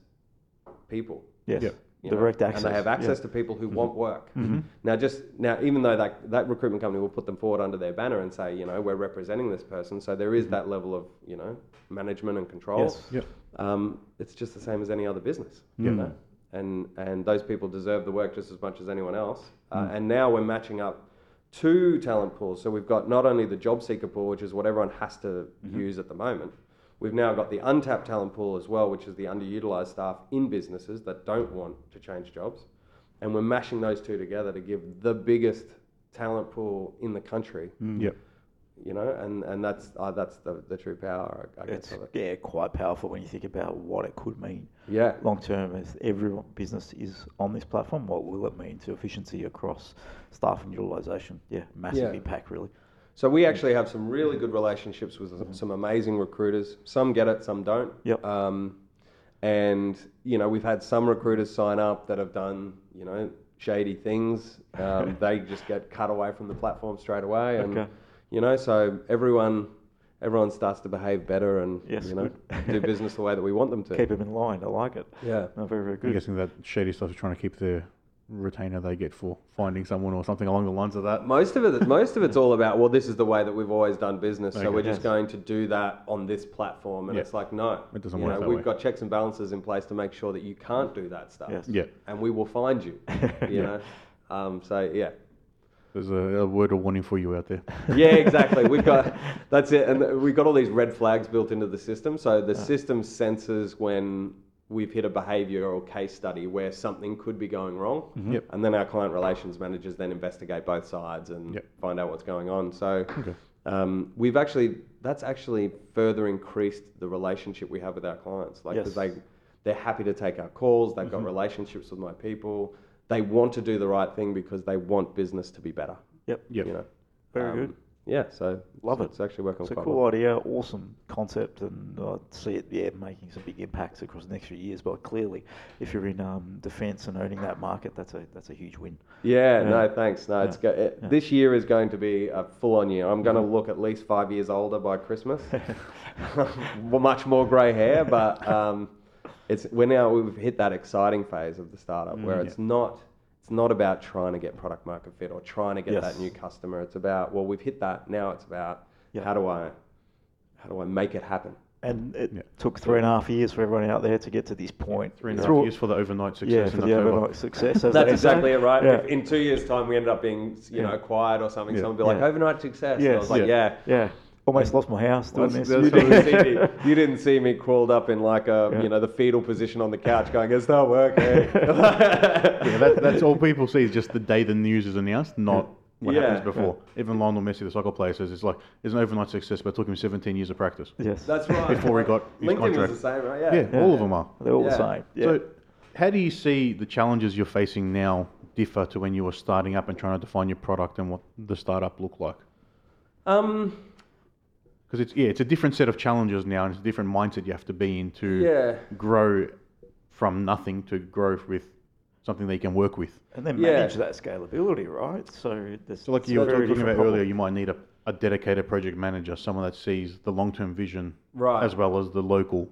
people. Yes. Yeah. You know, direct access. And they have access yeah. to people who mm-hmm. want work. Mm-hmm. Now, just now, even though that, that recruitment company will put them forward under their banner and say, you know, we're representing this person, so there is mm-hmm. that level of, you know, management and control. Yes. Yep. Um, it's just the same as any other business, mm. you know, and and those people deserve the work just as much as anyone else. Uh, mm. And now we're matching up two talent pools. So we've got not only the job seeker pool, which is what everyone has to mm-hmm. use at the moment. We've now got the untapped talent pool as well, which is the underutilized staff in businesses that don't want to change jobs. And we're mashing those two together to give the biggest talent pool in the country. Mm. Yep. You know, and, and that's uh, that's the, the true power, I guess. It's, of it. Yeah, quite powerful when you think about what it could mean. Yeah. Long term, as every business is on this platform, what will it mean to efficiency across staff and utilisation? Yeah, massive yeah. impact, really. So we actually have some really good relationships with mm-hmm. some amazing recruiters. Some get it, some don't. Yep. Um, and, you know, we've had some recruiters sign up that have done, you know, shady things. Um, they just get cut away from the platform straight away. And, okay. You know, so everyone everyone starts to behave better and yes, you know do business the way that we want them to. Keep them in line. I like it. Yeah, no, very very good. I'm guessing that shady stuff is trying to keep their retainer they get for finding someone or something along the lines of that? Most of it, most of it's all about, well, this is the way that we've always done business, okay, so we're yes. just going to do that on this platform, and yeah. it's like, no, it doesn't work. We've way. got checks and balances in place to make sure that you can't do that stuff, yes. yeah, and we will find you, you yeah. know. Um, so yeah, there's a, a word of warning for you out there. Yeah, exactly. We've got that's it, and we've got all these red flags built into the system, so the ah. system senses when we've hit a behavioural case study where something could be going wrong, mm-hmm. yep. and then our client relations managers then investigate both sides and yep. find out what's going on. So okay. um, we've actually, that's actually further increased the relationship we have with our clients. Like yes. they, they're happy to take our calls, they've mm-hmm. got relationships with my people, they want to do the right thing because they want business to be better. Yep. Yep. You know? Very um, good. Yeah, so love so it. It's actually working it's quite well. It's a cool well. idea, awesome concept, and I see it yeah making some big impacts across the next few years. But clearly, if you're in um, defence and owning that market, that's a that's a huge win. Yeah, yeah. no, thanks. No, yeah. it's go- it, yeah. this year is going to be a full-on year. I'm going to look at least five years older by Christmas. Much more grey hair, but um, it's we're now we've hit that exciting phase of the startup mm, where yeah. it's not. It's not about trying to get product market fit or trying to get yes. that new customer. It's about, well, we've hit that. Now it's about yep. how do I, how do I make it happen? And it yeah. took three and a half years for everyone out there to get to this point. Three and a half all, years for the overnight success. Yeah, for the overnight success. That's that exactly it, right? Yeah. If in two years' time, we ended up being, you know, acquired or something. Yeah. Someone would be like, yeah. overnight success. Yes. And I was like, yeah. Yeah. yeah. Almost lost my house doing this. You didn't, see me, you didn't see me crawled up in like a, yeah. you know, the fetal position on the couch going, it's not working. yeah, that, that's all people see is just the day the news is announced, not what yeah. happens before. Yeah. Even Lionel Messi, the soccer player, says it's like, it's an overnight success, but it took him seventeen years of practice. Yes. That's right. Before he got his LinkedIn contract. Was the same, right? Yeah. Yeah, yeah, all of them are. They're all yeah. the same. Yeah. So how do you see the challenges you're facing now differ to when you were starting up and trying to define your product and what the startup looked like? Um... Because it's yeah, it's a different set of challenges now, and it's a different mindset you have to be in to yeah. grow from nothing to grow with something that you can work with, and then manage yeah. that scalability, right? So, so like you were talking about earlier, you might need a, a dedicated project manager, someone that sees the long-term vision, right, as well as the local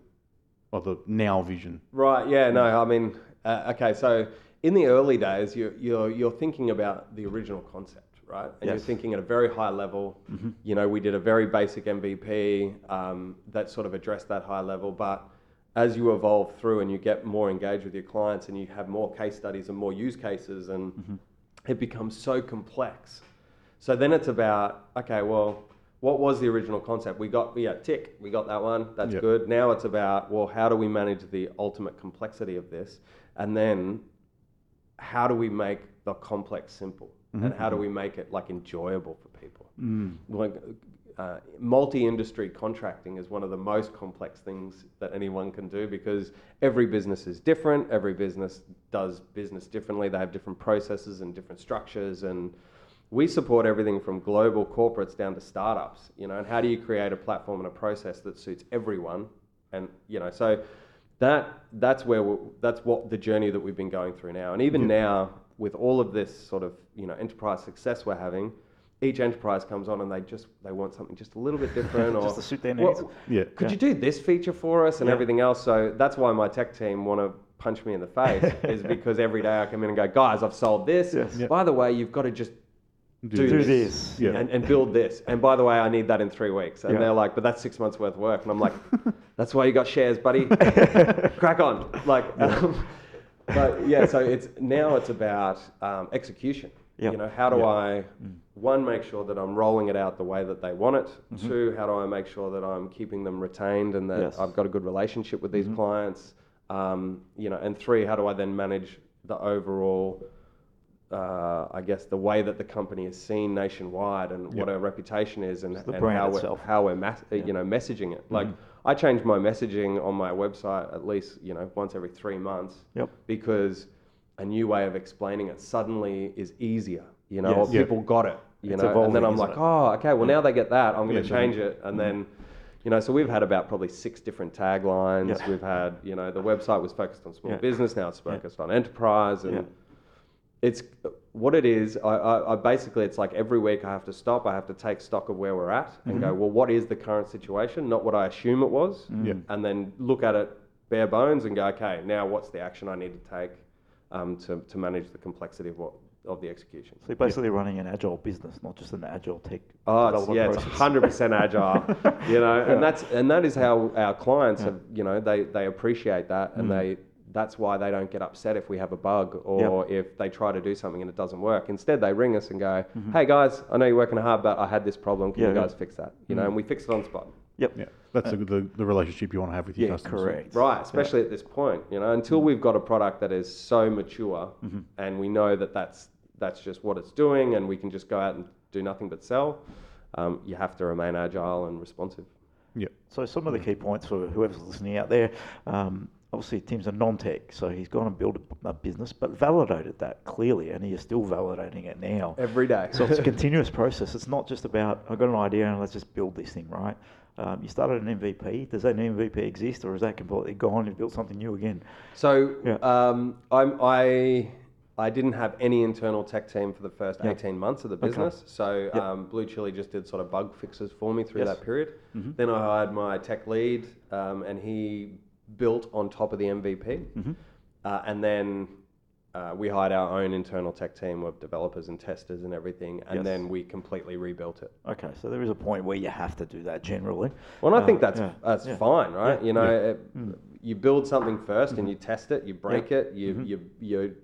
or the now vision. Right. Yeah. No. I mean, uh, okay. So in the early days, you you're you're thinking about the original concept. Right, and yes. you're thinking at a very high level. Mm-hmm. You know, we did a very basic M V P um, that sort of addressed that high level. But as you evolve through and you get more engaged with your clients and you have more case studies and more use cases, and mm-hmm. it becomes so complex. So then it's about, okay, well, what was the original concept? We got yeah, tick. We got that one. That's yep. good. Now it's about, well, how do we manage the ultimate complexity of this, and then how do we make the complex simple? And how do we make it like enjoyable for people? Mm. Like uh, multi-industry contracting is one of the most complex things that anyone can do, because every business is different. Every business does business differently. They have different processes and different structures. And we support everything from global corporates down to startups, you know, and how do you create a platform and a process that suits everyone? And, you know, so that that's where we're, that's what the journey that we've been going through now. And even yeah. now, with all of this sort of, you know, enterprise success we're having, each enterprise comes on and they just they want something just a little bit different, just or just to suit their needs. Well, yeah. Could yeah. you do this feature for us and yeah. everything else? So that's why my tech team want to punch me in the face, is because every day I come in and go, guys, I've sold this. Yes. Yep. By the way, you've got to just do, do this, this. Yeah. And, and build this. And by the way, I need that in three weeks. And yeah. they're like, but that's six months worth of work. And I'm like, that's why you got shares, buddy. Crack on. Like. Yeah. Um, But yeah, so it's now it's about um, execution. Yep. You know, how do yep. I mm. one make sure that I'm rolling it out the way that they want it? Mm-hmm. Two, how do I make sure that I'm keeping them retained and that yes. I've got a good relationship with these mm-hmm. clients? Um, you know, and three, how do I then manage the overall, uh, I guess, the way that the company is seen nationwide and yep. what our reputation is and, and how itself. we're how we're mas- yep. you know messaging it mm-hmm. like. I change my messaging on my website at least, you know, once every three months yep. because a new way of explaining it suddenly is easier, you know, yes. or people yep. got it, you it's know, evolving, and then I'm like, it? oh, okay, well yeah. now they get that, I'm going to yeah, change yeah. it. And mm-hmm. then, you know, so we've had about probably six different taglines. Yeah. We've had, you know, the website was focused on small yeah. business, now it's focused yeah. on enterprise, and yeah. it's what it is. I, I, I basically, it's like every week I have to stop. I have to take stock of where we're at and mm-hmm. go, well, what is the current situation? Not what I assume it was. Mm-hmm. And then look at it bare bones and go, okay, now what's the action I need to take? um, to, to manage the complexity of what of the execution. So you're basically yeah. running an agile business, not just an agile tech oh, development yeah, process. It's one hundred percent agile, you know, yeah. and that's and that is how our clients yeah. have, you know, they, they appreciate that, and mm. they that's why they don't get upset if we have a bug or yep. if they try to do something and it doesn't work. Instead, they ring us and go, mm-hmm. hey guys, I know you're working hard, but I had this problem. Can yeah, you guys yeah. fix that? You mm-hmm. know, and we fix it on the spot. Yep. Yeah. That's uh, the, the, the relationship you want to have with your yeah, customers. Correct. Right, especially yeah. at this point, you know, until mm-hmm. we've got a product that is so mature mm-hmm. and we know that that's, that's just what it's doing and we can just go out and do nothing but sell, um, you have to remain agile and responsive. Yep. So some of the key points for whoever's listening out there, um, obviously Tim's a non-tech, so he's gone and built a, a business, but validated that clearly, and he is still validating it now. Every day. So it's a continuous process. It's not just about, I've got an idea and let's just build this thing, right? Um, you started an M V P. Does that M V P exist, or is that completely gone and built something new again? So yeah. um, I'm, I I didn't have any internal tech team for the first yeah. eighteen months of the business. Okay. So yep. um, Blue Chile just did sort of bug fixes for me through yes. that period. Mm-hmm. Then I hired my tech lead, um, and he built on top of the M V P. Mm-hmm. Uh, and then uh, we hired our own internal tech team of developers and testers and everything. And yes. then we completely rebuilt it. Okay. So there is a point where you have to do that generally. Well, and uh, I think that's, yeah. that's yeah. fine, right? Yeah. You know, yeah. it, mm. you build something first mm-hmm. and you test it, you break yeah. it, you, mm-hmm. you, you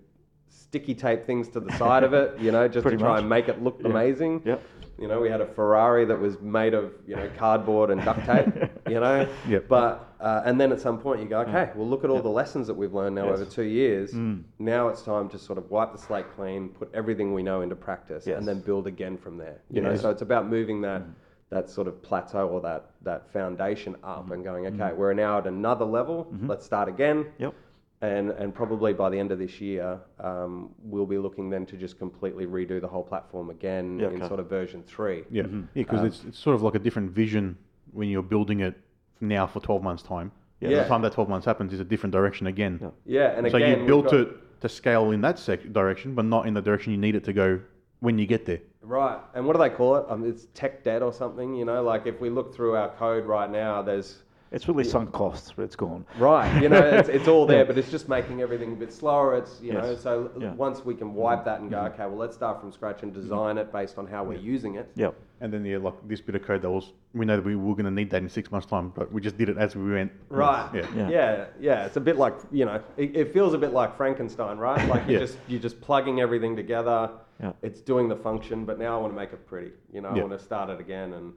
sticky tape things to the side of it, you know, just to try much. and make it look yeah. amazing. Yep. You know, we had a Ferrari that was made of, you know, cardboard and duct tape, you know. Yep. But, uh, and then at some point you go, okay, yeah. well, look at all yep. the lessons that we've learned now yes. over two years. Mm. Now it's time to sort of wipe the slate clean, put everything we know into practice, yes. and then build again from there. You yes. know, so it's about moving that mm. that sort of plateau or that, that foundation up mm. and going, okay, mm. we're now at another level. Mm-hmm. Let's start again. Yep. And and probably by the end of this year, um, we'll be looking then to just completely redo the whole platform again yeah, in okay. sort of version three. Yeah, because mm-hmm. yeah, um, it's, it's sort of like a different vision when you're building it now for twelve months' time. Yeah. yeah. The time that twelve months happens is a different direction again. Yeah, yeah and so again... So you built it to scale in that sec- direction, but not in the direction you need it to go when you get there. Right. And what do they call it? Um, it's tech debt or something, you know? Like if we look through our code right now, there's... It's really sunk costs, but it's gone. Right, you know, it's, it's all there, yeah. but it's just making everything a bit slower. It's, you yes. know, so yeah. once we can wipe that and go, okay, well, let's start from scratch and design it based on how we're using it. Yep. And then, yeah, like this bit of code that was, we know that we were going to need that in six months' time, but we just did it as we went. Right. Yeah. Yeah. Yeah. yeah. It's a bit like, you know, it, it feels a bit like Frankenstein, right? Like you're yeah. just, you're just plugging everything together. Yeah. It's doing the function, but now I want to make it pretty. You know, I yeah. want to start it again and...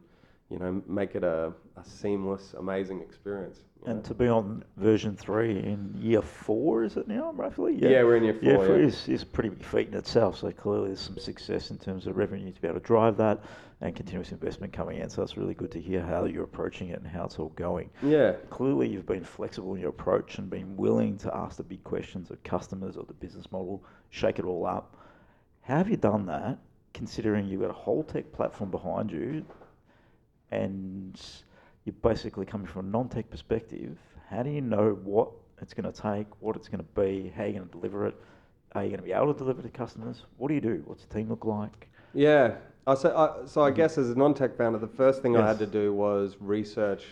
you know, make it a, a seamless, amazing experience. And know? to be on version three in year four, is it now, roughly? Yeah, yeah we're in year four. Year four yeah. is, is a pretty big feat in itself, so clearly there's some success in terms of revenue to be able to drive that and continuous investment coming in, so it's really good to hear how you're approaching it and how it's all going. Yeah. Clearly you've been flexible in your approach and been willing to ask the big questions of customers or the business model, shake it all up. How have you done that, considering you've got a whole tech platform behind you, and you're basically coming from a non-tech perspective? How do you know what it's going to take, what it's going to be, how you're going to deliver it? Are you going to be able to deliver to customers? What do you do? What's your team look like? Yeah. Uh, so, uh, so I mm-hmm. guess as a non-tech founder, the first thing yes. I had to do was research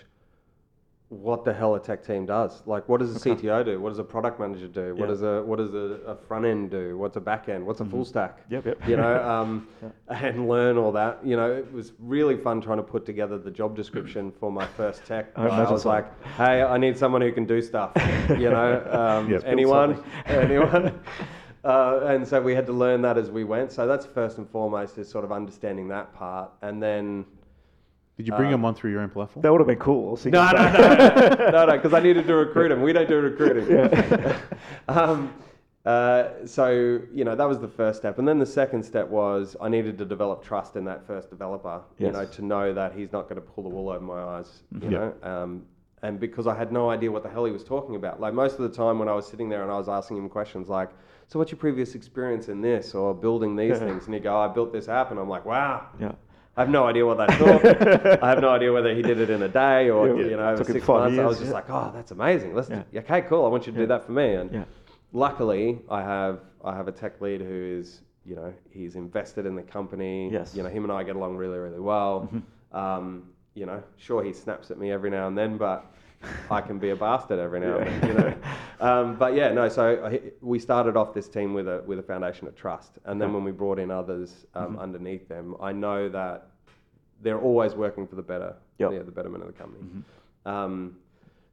what the hell a tech team does. Like, what does a okay. C T O do? What does a product manager do? Yeah. What does a what does a, a front end do? What's a back end? What's a mm-hmm. full stack? Yep, yep. You know, um, yeah. and learn all that. You know, it was really fun trying to put together the job description for my first tech. I, I was so. like, hey, I need someone who can do stuff. You know, um, yeah, anyone, anyone. Uh, and so we had to learn that as we went. So that's first and foremost is sort of understanding that part, and then. Did you bring um, them on through your own platform? That would have been cool. No, no, no, no, no, because I needed to recruit them. We don't do recruiting. Yeah. um, uh, so, you know, that was the first step. And then the second step was I needed to develop trust in that first developer, yes. you know, to know that he's not going to pull the wool over my eyes, you yeah. know. Um, and because I had no idea what the hell he was talking about. Like most of the time when I was sitting there and I was asking him questions like, so what's your previous experience in this or building these things? And he'd go, oh, I built this app. And I'm like, wow. Yeah. I have no idea what they thought. I have no idea whether he did it in a day or yeah, you know over six months. Years, I was just yeah. like, oh, that's amazing. Let's yeah. do, okay, cool. I want you to yeah. do that for me. And yeah. luckily, I have I have a tech lead who is you know he's invested in the company. Yes. You know, him and I get along really, really well. Mm-hmm. Um, you know, sure he snaps at me every now and then, but I can be a bastard every now yeah. and then, you know. Um, but yeah, no. So I, we started off this team with a with a foundation of trust, and then when we brought in others um, mm-hmm. underneath them, I know that they're always working for the better, yep. yeah, the betterment of the company. Mm-hmm. Um,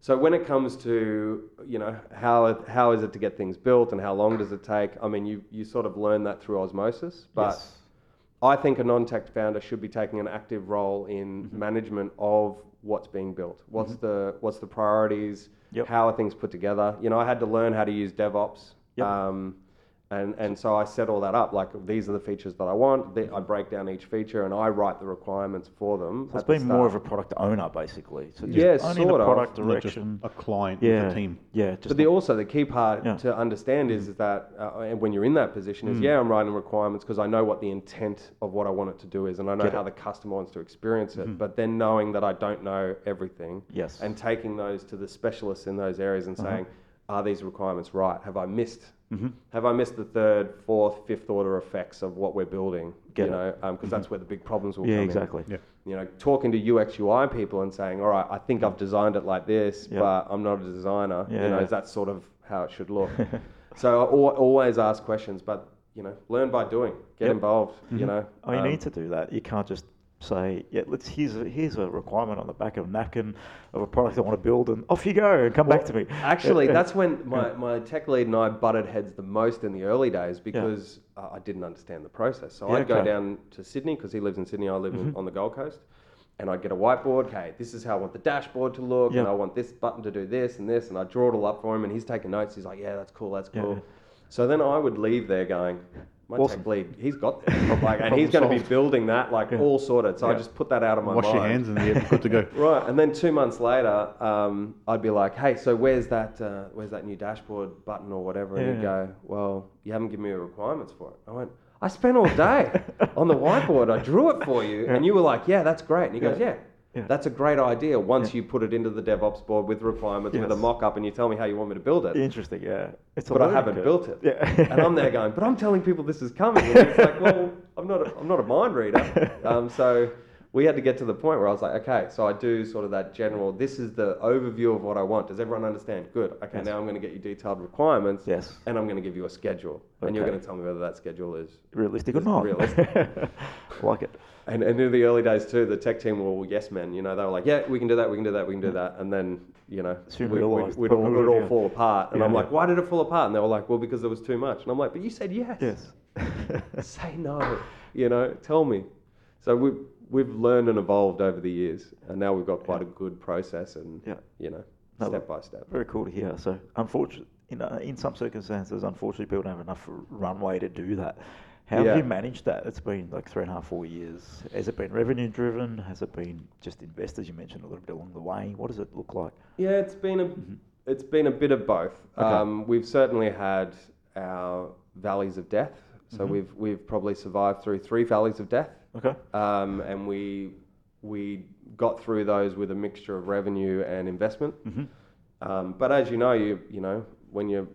so when it comes to, you know, how how is it to get things built and how long does it take? I mean, you you sort of learn that through osmosis, but. Yes. I think a non-tech founder should be taking an active role in mm-hmm. management of what's being built. What's mm-hmm. the what's the priorities? Yep. How are things put together? You know, I had to learn how to use DevOps, yep. um, and and so I set all that up. Like, these are the features that I want. They, I break down each feature and I write the requirements for them. So it's been the more of a product owner, basically. So just yeah, only sort the product of. Direction, a client, yeah, with a team. Yeah, just but the, also the key part yeah. to understand is, is that uh, when you're in that position is, mm. yeah, I'm writing requirements because I know what the intent of what I want it to do is, and I know Get how it. the customer wants to experience it. Mm-hmm. But then knowing that I don't know everything, yes, and taking those to the specialists in those areas and uh-huh. saying, are these requirements right? Have I missed? Mm-hmm. Have I missed the third, fourth, fifth order effects of what we're building? Get you know, because um, mm-hmm. that's where the big problems will yeah, come exactly. in. Yeah, exactly. You know, talking to U X U I people and saying, "All right, I think I've designed it like this, yep. but I'm not a designer." Yeah, you know, yeah. that's sort of how it should look. So I al- always ask questions, but you know, learn by doing. Get yep. involved. Mm-hmm. You know, oh, you um, need to do that. You can't just say, yeah, let's here's a, here's a requirement on the back of a napkin of a product I want to build, and off you go, and come well, back to me. Actually, yeah, that's when my, my tech lead and I butted heads the most in the early days because yeah. uh, I didn't understand the process. So yeah, I'd okay. go down to Sydney because he lives in Sydney, I live mm-hmm. in, on the Gold Coast, and I'd get a whiteboard. Okay, this is how I want the dashboard to look, yeah. and I want this button to do this and this, and I draw it all up for him, and he's taking notes. He's like, yeah, that's cool, that's cool. Yeah. So then I would leave there going, my awesome. tech lead, he's got that. Like, and he's going to be building that, like, yeah. all sorted. So yeah. I just put that out of my Wash mind. Wash your hands and you're good to go. Right. And then two months later, um, I'd be like, hey, so where's that uh, where's that new dashboard button or whatever? And yeah. he'd go, well, you haven't given me the requirements for it. I went, I spent all day on the whiteboard. I drew it for you. Yeah. And you were like, yeah, that's great. And he yeah. goes, yeah. Yeah. That's a great idea once yeah. you put it into the DevOps board with requirements, yes. with a mock-up, and you tell me how you want me to build it. Interesting, yeah. It's but I haven't good. built it. Yeah. And I'm there going, but I'm telling people this is coming. And it's like, well, I'm not a, I'm not a mind reader. Um, so we had to get to the point where I was like, okay, so I do sort of that general, this is the overview of what I want. Does everyone understand? Good. Okay, yes. now I'm going to get you detailed requirements, yes. and I'm going to give you a schedule. Okay. And you're going to tell me whether that schedule is realistic is or not. Realistic. I like it. And, and in the early days too, the tech team were all yes men. You know, they were like, yeah, we can do that, we can do that, we can do that. And then, you know, we, we, we'd, we'd all, we'd all yeah. fall apart. And yeah, I'm like, yeah. why did it fall apart? And they were like, well, because there was too much. And I'm like, but you said yes. Yes. Say no. You know, tell me. So we we've learned and evolved over the years, and now we've got quite yeah. a good process and yeah. you know, no, step by step. Very cool to hear. So, unfortunately, in uh, in some circumstances, unfortunately, people don't have enough runway to do that. How yeah. have you managed that? It's been like three and a half, four years. Has it been revenue driven? Has it been just investors? You mentioned a little bit along the way. What does it look like? Yeah, it's been a, mm-hmm. it's been a bit of both. Okay. Um, we've certainly had our valleys of death. So mm-hmm. we've we've probably survived through three valleys of death. Okay. Um, and we we got through those with a mixture of revenue and investment. Mm-hmm. Um, but as you know, you you know when you're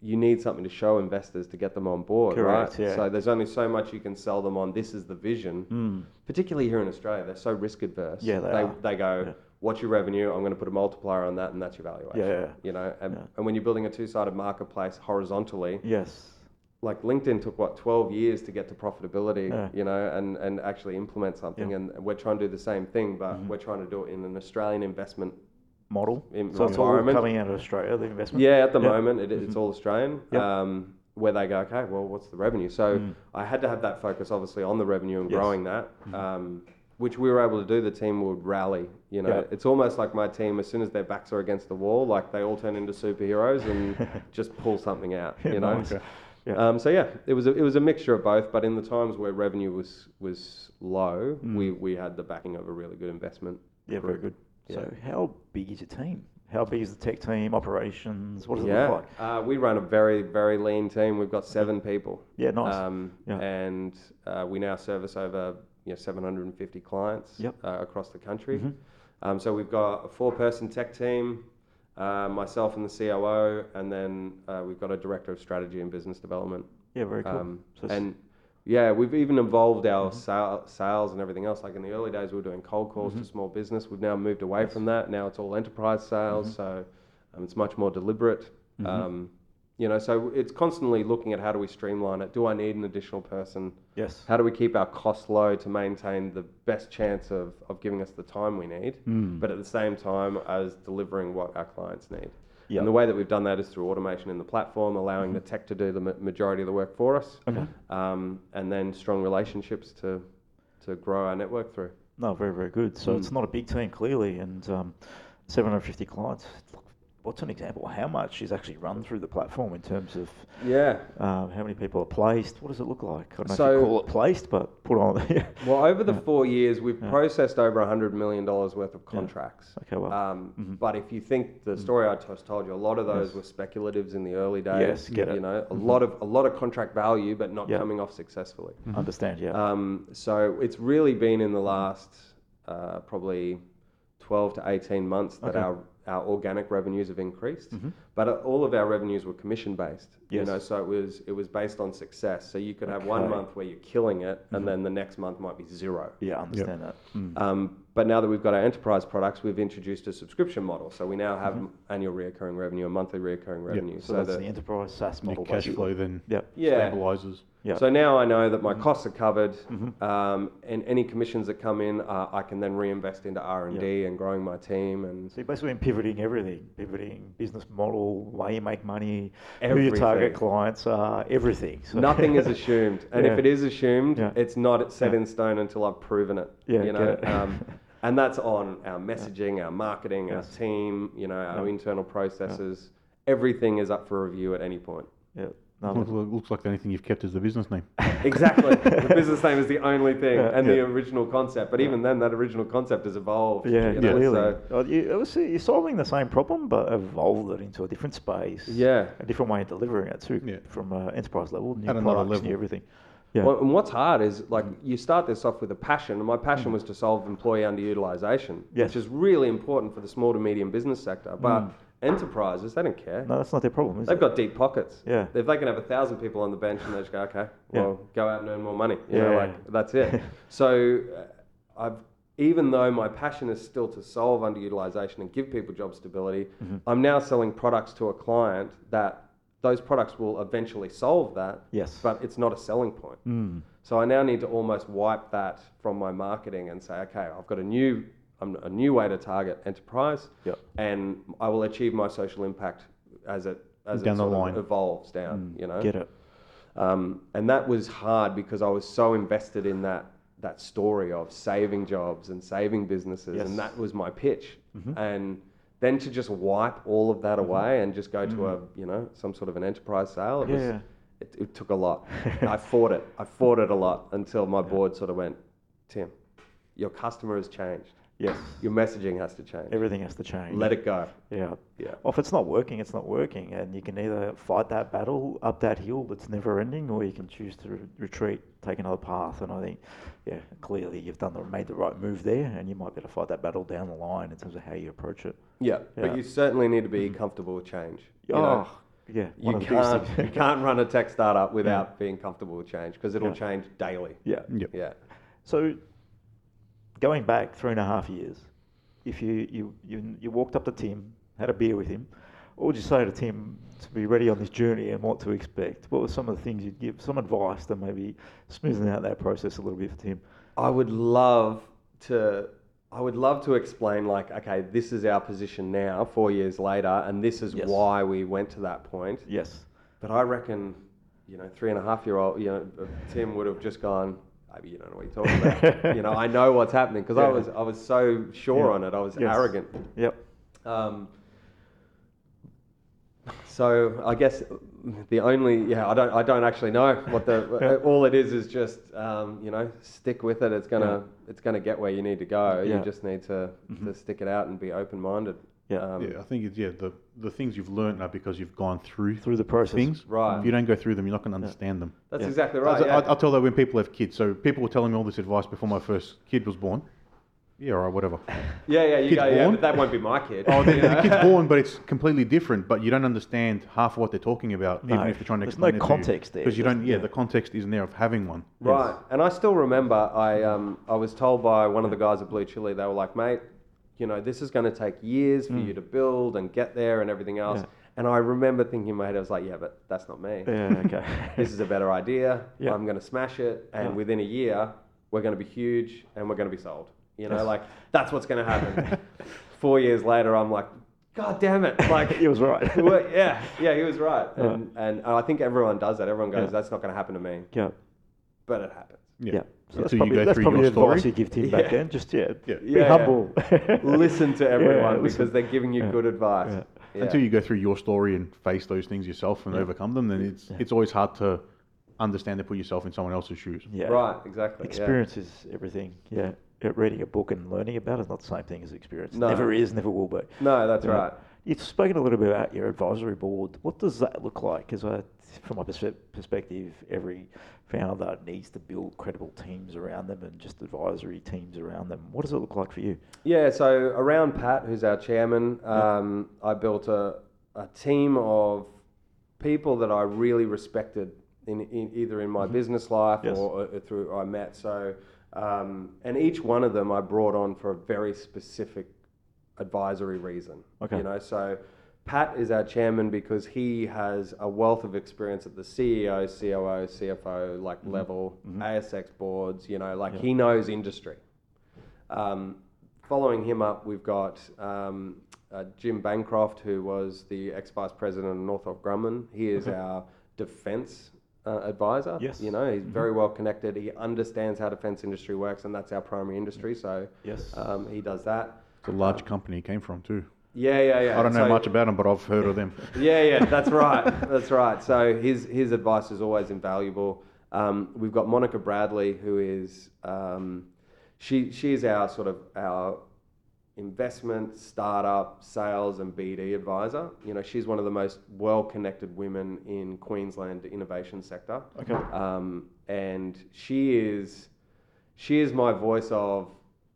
you need something to show investors to get them on board, Correct, right? Yeah. So there's only so much you can sell them on. This is the vision, mm. particularly here in Australia. They're so risk adverse. Yeah, they they, are. they go, yeah. what's your revenue? I'm going to put a multiplier on that, and that's your valuation. Yeah, yeah. You know, and, yeah. and when you're building a two-sided marketplace horizontally, yes, like LinkedIn took what twelve years to get to profitability, yeah. you know, and, and actually implement something. Yeah. And we're trying to do the same thing, but mm-hmm. we're trying to do it in an Australian investment model. In, so it's all coming out of Australia, the investment? Yeah, at the yeah. moment, it, it's mm-hmm. all Australian, yep. um, where they go, okay, well, what's the revenue? So mm. I had to have that focus, obviously, on the revenue and yes. growing that, mm-hmm. um, which we were able to do. The team would rally. You know, yep. It's almost like my team, as soon as their backs are against the wall, like they all turn into superheroes and just pull something out, you know? Nice. Yeah. Um, so yeah, it was a, it was a mixture of both, but in the times where revenue was, was low, mm. we, we had the backing of a really good investment. Yeah, group. Very good. So how big is your team? How big is the tech team, operations? What does yeah. it look like? Uh, we run a very, very lean team. We've got seven people. Yeah, nice. Um, yeah. And uh, we now service over you know, seven hundred fifty clients yep. uh, across the country. Mm-hmm. Um, so we've got a four-person tech team, uh, myself and the C O O, and then uh, we've got a director of strategy and business development. Yeah, very cool. Um, so and Yeah, we've even evolved our mm-hmm. sales and everything else. Like in the early days, we were doing cold calls mm-hmm. to small business. We've now moved away yes. from that. Now it's all enterprise sales, mm-hmm. so um, it's much more deliberate. Mm-hmm. Um, you know, so it's constantly looking at how do we streamline it? Do I need an additional person? Yes. How do we keep our costs low to maintain the best chance of, of giving us the time we need, mm. but at the same time as delivering what our clients need? Yep. And the way that we've done that is through automation in the platform, allowing mm-hmm. the tech to do the ma- majority of the work for us, okay. um, and then strong relationships to to grow our network through. No, very, very good. So mm. it's not a big team, clearly, and um, seven hundred fifty clients. What's an example? How much is actually run through the platform in terms of yeah, um, how many people are placed? What does it look like? I don't know so, if you call it placed, but put on there. Well, over the yeah. four years, we've yeah. processed over one hundred million dollars worth of contracts. Yeah. Okay, well. Um, mm-hmm. But if you think the story mm-hmm. I just told you, a lot of those yes. were speculatives in the early days. Yes, get you it. Know, a mm-hmm. lot of a lot of contract value, but not yeah. coming off successfully. Mm-hmm. Understand, yeah. Um, so it's really been in the last uh, probably twelve to eighteen months that okay. our our organic revenues have increased, mm-hmm. but all of our revenues were commission-based, yes. you know, so it was it was based on success. So you could have okay. one month where you're killing it, mm-hmm. and then the next month might be zero. Yeah, I understand yep. that. Mm. Um, but now that we've got our enterprise products, we've introduced a subscription model. So we now have mm-hmm. annual recurring revenue and monthly recurring revenue. Yep. So, so that's the, the enterprise SaaS model. Cash flow then yep. yeah. stabilizes. Yep. So now I know that my mm-hmm. costs are covered, mm-hmm. um, and any commissions that come in, uh, I can then reinvest into R and D yep. and growing my team. And so you're basically pivoting everything, pivoting business model, way you make money, everything. Who your target clients are, everything. So nothing is assumed. And yeah. if it is assumed, yeah. it's not set yeah. in stone until I've proven it. Yeah, you know, um, and that's on our messaging, yeah. our marketing, yes. our team, you know, our yeah. internal processes. Yeah. Everything is up for review at any point. Yeah. No, it looks like the only thing you've kept is the business name. Exactly. The business name is the only thing yeah, and yeah. the original concept. But yeah. even then, that original concept has evolved. Yeah, you know, clearly. So you, it was, you're solving the same problem, but evolved it into a different space. Yeah. A different way of delivering it too, yeah. from uh, enterprise level, new At products, level. New everything. Yeah. Well, and what's hard is, like, you start this off with a passion, and my passion mm. was to solve employee underutilization, yes. which is really important for the small to medium business sector. But mm. enterprises, they don't care. No, that's not their problem, is They've it? Got deep pockets. Yeah. If they can have a thousand people on the bench and they just go, okay, well, yeah. go out and earn more money. You yeah, know, like, yeah. that's it. So uh, I've, even though my passion is still to solve underutilization and give people job stability, mm-hmm. I'm now selling products to a client that those products will eventually solve that, yes. but it's not a selling point. Mm. So I now need to almost wipe that from my marketing and say, okay, I've got a new I'm a new way to target enterprise, yep. and I will achieve my social impact as it as down it sort the line. Of evolves down. Mm, you know, get it. Um, and that was hard because I was so invested in that that story of saving jobs and saving businesses, yes. and that was my pitch. Mm-hmm. And then to just wipe all of that mm-hmm. away and just go mm-hmm. to a you know some sort of an enterprise sale, it, yeah. was, it, it took a lot. I fought it. I fought it a lot until my yeah. board sort of went, Tim, your customer has changed. Yes. Your messaging has to change. Everything has to change. Let it go. Yeah. Yeah. Well, if it's not working, it's not working. And you can either fight that battle up that hill that's never ending, or you can choose to retreat, take another path. And I think, yeah, clearly you've done the, made the right move there, and you might be able to fight that battle down the line in terms of how you approach it. Yeah. yeah. But you certainly need to be comfortable with change. You oh, know? yeah. You can't, you can't run a tech startup without yeah. being comfortable with change, because it'll yeah. change daily. Yeah. Yeah. yeah. So... going back three and a half years, if you, you, you, you walked up to Tim, had a beer with him, what would you say to Tim to be ready on this journey and what to expect? What were some of the things you'd give, some advice to maybe smoothing out that process a little bit for Tim? I would love to, I would love to explain, like, okay, this is our position now, four years later, and this is yes. why we went to that point. Yes. But I reckon, you know, three and a half year old, you know, Tim would have just gone, maybe you don't know what you're talking about. You know, I know what's happening because yeah. I was I was so sure yeah. on it. I was yes. arrogant. Yep. Um, so I guess the only yeah I don't I don't actually know what the yeah. all it is is just um, you know stick with it. It's gonna yeah. it's gonna get where you need to go. Yeah. You just need to, mm-hmm. to stick it out and be open minded. Yeah. Um, yeah. I think it's, yeah the the things you've learned are because you've gone through through the process. Things. Right. If you don't go through them, you're not going to understand yeah. them. That's yeah. exactly right. I, yeah. I, I tell that when people have kids. So people were telling me all this advice before my first kid was born, Yeah, or whatever. Yeah, yeah, you kid's go, yeah, but that won't be my kid. Oh, the, the kid's born, but it's completely different, but you don't understand half of what they're talking about, no, even if they're trying to explain no it to you. There's no context there. Because you don't, yeah, yeah, the context isn't there of having one. Right, yes. And I still remember I um I was told by one of the guys at Blue Chile, they were like, mate, you know, this is going to take years for mm. you to build and get there and everything else. Yeah. And I remember thinking in my head, I was like, yeah, but that's not me. Yeah, okay. This is a better idea. Yeah. I'm going to smash it. And yeah. within a year, we're going to be huge and we're going to be sold. You know, yes. like, that's what's going to happen. Four years later, I'm like, God damn it. Like, he was right. yeah, yeah, he was right. And, right. and I think everyone does that. Everyone goes, yeah. that's not going to happen to me. Yeah. But it happens. Yeah. yeah. So, so that's probably, that's probably the advice you give to him yeah. back then. Just, yeah, yeah. be yeah, humble. Yeah. Listen to everyone yeah, listen. because they're giving you yeah. good advice. Yeah. Yeah. Until you go through your story and face those things yourself and yeah. overcome them, then it's yeah. it's always hard to understand and put yourself in someone else's shoes. Yeah. Right, exactly. Experience yeah. is everything, yeah. Reading a book and learning about it is not the same thing as experience. No. Never is, never will be. No, that's yeah. right. You've spoken a little bit about your advisory board. What does that look like? Because from my pers- perspective, every founder needs to build credible teams around them and just advisory teams around them. What does it look like for you? Yeah, so around Pat, who's our chairman, um, yeah. I built a, a team of people that I really respected in, in either in my mm-hmm. business life yes. or, or through I met. So. Um, and each one of them I brought on for a very specific advisory reason. Okay. You know, so Pat is our chairman because he has a wealth of experience at the C E O, C O O, C F O like mm-hmm. level, mm-hmm. A S X boards. You know, like yeah. he knows industry. Um, following him up, we've got um, uh, Jim Bancroft, who was the ex-vice president of Northrop Grumman. He is okay. our defense. Uh, advisor, yes. you know, he's very well connected. He understands how defence industry works, and that's our primary industry. So, yes, um, he does that. It's a large um, company he came from too. Yeah, yeah, yeah. I don't know so, much about them, but I've heard of them. Yeah, yeah, that's right, that's right. So his his advice is always invaluable. Um, we've got Monica Bradley, who is um, she she is our sort of our investment, startup, sales and B D advisor. You know, she's one of the most well-connected women in Queensland innovation sector. Okay. Um, and she is, she is my voice of,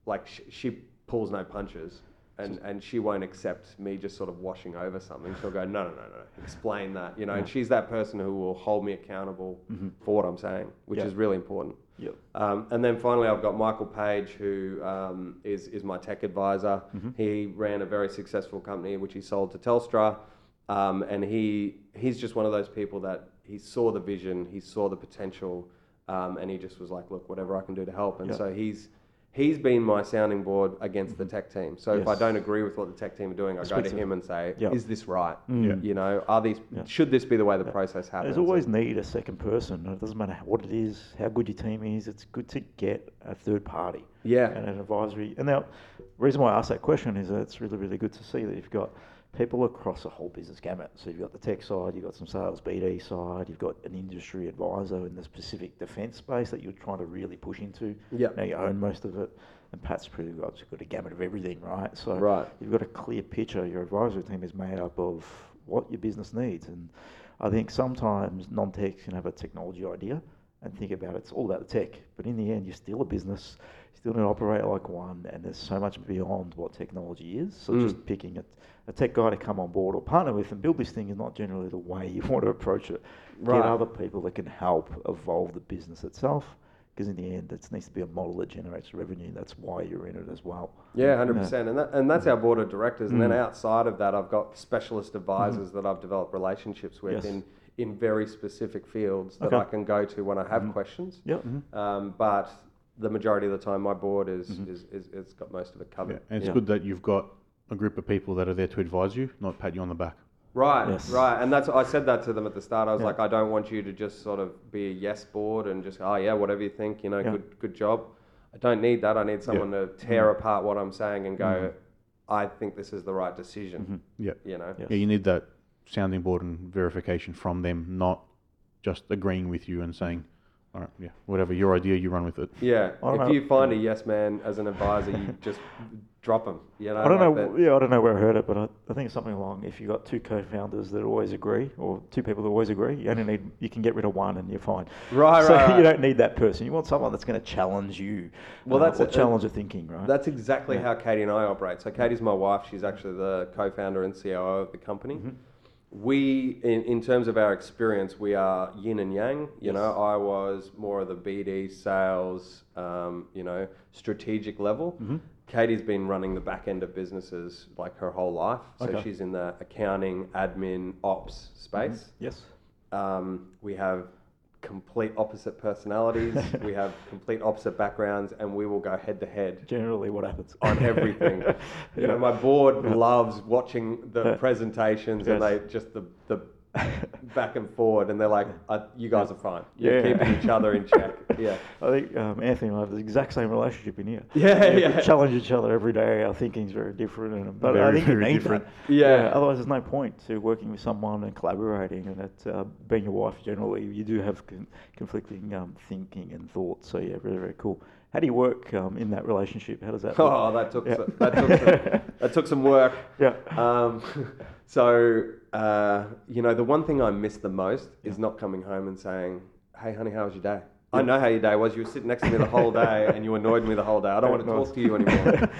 like, sh- she pulls no punches and, and she won't accept me just sort of washing over something. She'll go, no, no, no, no, explain that. You know, yeah. and she's that person who will hold me accountable mm-hmm. for what I'm saying, which yeah. is really important. Yep. Um, and then finally, I've got Michael Page, who um, is is my tech advisor. Mm-hmm. He ran a very successful company, which he sold to Telstra. Um, and he he's just one of those people that he saw the vision, he saw the potential, um, and he just was like, look, whatever I can do to help. And yep. so he's he's been my sounding board against mm-hmm. the tech team. So yes. if I don't agree with what the tech team are doing, I go to him and say, yep. is this right? Mm. Yeah. You know, are these yeah. should this be the way the yeah. process happens? There's always and, need a second person. It doesn't matter what it is, how good your team is. It's good to get a third party. Yeah. And an advisory. And now, the reason why I asked that question is that it's really, really good to see that you've got people across the whole business gamut. So you've got the tech side, you've got some sales B D side, you've got an industry advisor in the specific defence space that you're trying to really push into. Yep. Now you own most of it, and Pat's pretty well got a gamut of everything, right? So right. you've got a clear picture. Your advisory team is made up of what your business needs. And I think sometimes non-tech can have a technology idea and think about it. It's all about the tech. But in the end, you're still a business. Still don't operate like one, and there's so much beyond what technology is. So mm. just picking a, a tech guy to come on board or partner with and build this thing is not generally the way you want to approach it. Right. Get other people that can help evolve the business itself, because in the end, it needs to be a model that generates revenue. That's why you're in it as well. Yeah, one hundred percent. You know? And that, and that's our board of directors. And mm. then outside of that, I've got specialist advisors mm. that I've developed relationships with yes. in, in very specific fields that okay. I can go to when I have mm. questions. Yep. Mm-hmm. Um, but... the majority of the time, my board is mm-hmm. is, is, is got most of it covered. Yeah, and it's yeah. good that you've got a group of people that are there to advise you, not pat you on the back. Right, yes. right. And that's I said that to them at the start. I was yeah. like, I don't want you to just sort of be a yes board and just, oh yeah, whatever you think, you know, yeah. good good job. I don't need that. I need someone yeah. to tear mm-hmm. apart what I'm saying and go, mm-hmm. I think this is the right decision. Mm-hmm. Yeah, you know. Yes. Yeah, you need that sounding board and verification from them, not just agreeing with you and saying, All right, yeah, whatever, your idea, you run with it. Yeah, if know. you find a yes man as an advisor, you just drop him. You know, I don't like know, that. yeah, I don't know where I heard it, but I, I think it's something along, if you've got two co-founders that always agree, or two people that always agree, you only need, you can get rid of one and you're fine. Right, so right. So you don't need that person. You want someone that's going to challenge you. Well, that's a challenge of thinking, right? That's exactly yeah. how Katie and I operate. So Katie's my wife. She's actually the co-founder and C O O of the company. Mm-hmm. We, in, in terms of our experience, we are yin and yang. You know, I was more of the B D, sales, um, you know, strategic level. Mm-hmm. Katie's been running the back end of businesses like her whole life. So okay. she's in the accounting, admin, ops space. Mm-hmm. Yes. Um, we have complete opposite personalities. We have complete opposite backgrounds, and we will go head to head. Generally what happens. On everything. yeah. You know, my board yeah. loves watching the yeah. presentations yes. and they just the, the back and forward, and they're like, you guys are fine. You're yeah. keeping each other in check. Yeah. I think um, Anthony and I have the exact same relationship in here. Yeah, yeah. yeah. We challenge each other every day. Our thinking's very different. And, but very, I think very different. Yeah. yeah. Otherwise, there's no point to working with someone and collaborating. And it, uh, being your wife, generally, you do have con- conflicting um, thinking and thoughts. So, yeah, very, very cool. How do you work um, in that relationship? How does that work? Oh, that took, yeah. some, that, took some, that took some work. Yeah. Um, so, uh, you know, the one thing I miss the most is not coming home and saying, hey, honey, how was your day? Yeah. I know how your day was. You were sitting next to me the whole day and you annoyed me the whole day. I don't want to talk to you anymore.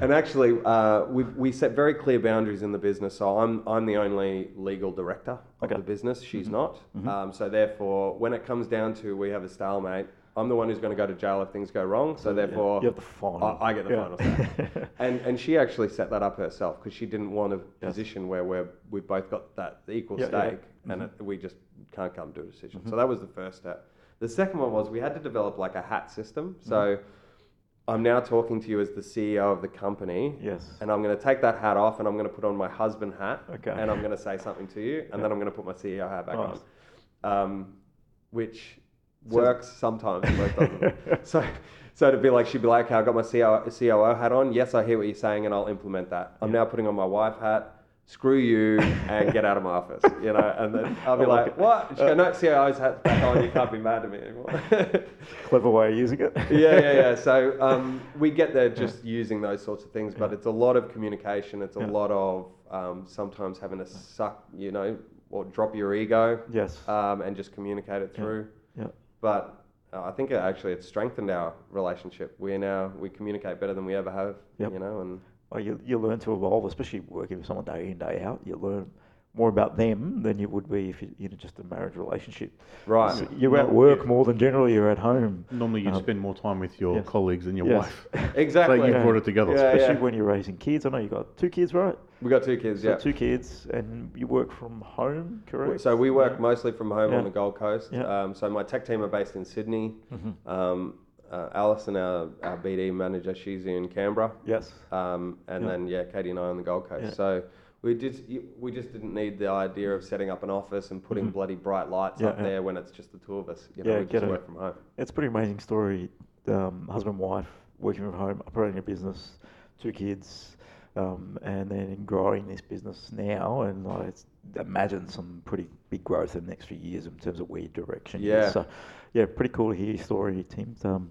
And actually, uh, we we set very clear boundaries in the business. So I'm I'm the only legal director of okay. the business. She's mm-hmm. not. Mm-hmm. Um, so therefore, when it comes down to we have a stalemate, I'm the one who's going to go to jail if things go wrong, so therefore yeah. you have the final. I, I get the yeah. final say. and and she actually set that up herself because she didn't want a yes. position where we're, we've both got that equal yeah, stake yeah. and mm-hmm. it, we just can't come to a decision. Mm-hmm. So that was the first step. The second one was we had to develop like a hat system. So mm-hmm. I'm now talking to you as the C E O of the company. Yes. And I'm going to take that hat off and I'm going to put on my husband hat okay. and I'm going to say something to you and yeah. then I'm going to put my C E O hat back oh. on. Um, which... works sometimes, but doesn't. so, so to be like, she'd be like, okay, I got my C O O hat on. Yes, I hear what you're saying, and I'll implement that. I'm yeah. now putting on my wife hat. Screw you, and get out of my office. You know, and then I'll be I like, like what? She go, no, C O O's hat's back on. You can't be mad at me anymore. Clever way of using it. yeah, yeah, yeah. So um, we get there just yeah. using those sorts of things, but yeah. it's a lot of communication. It's a yeah. lot of um, sometimes having to suck, you know, or drop your ego. Yes. Um, and just communicate it through. Yeah. yeah. But uh, I think it actually it's strengthened our relationship. We now we communicate better than we ever have. Yep. You know, and well, you you learn to evolve, especially working with someone day in day out. You learn more about them than you would be if you, you know, just a marriage relationship. Right. So you're no, at work yeah. more than generally you're at home. Normally, you'd um, spend more time with your yes. colleagues than your yes. wife. Exactly. So you yeah. brought it together, yeah, especially yeah. when you're raising kids. I know you got two kids, right? We got two kids, so yeah. Two kids, and you work from home, correct? So we work yeah. mostly from home yeah. on the Gold Coast. Yeah. Um, so my tech team are based in Sydney. Mm-hmm. Um, uh, Alison, our, our B D manager, she's in Canberra. Yes. Um, and yeah. then yeah, Katie and I on the Gold Coast. Yeah. So we just we just didn't need the idea of setting up an office and putting mm-hmm. bloody bright lights yeah, up yeah. there when it's just the two of us. You know, yeah, we just work it. from home. It's a pretty amazing story. Um, husband, wife, working from home, operating a business, two kids. Um, and then growing this business now, and I imagine some pretty big growth in the next few years in terms of where your direction yeah. is. So, yeah, pretty cool to hear your story, Tim. Um,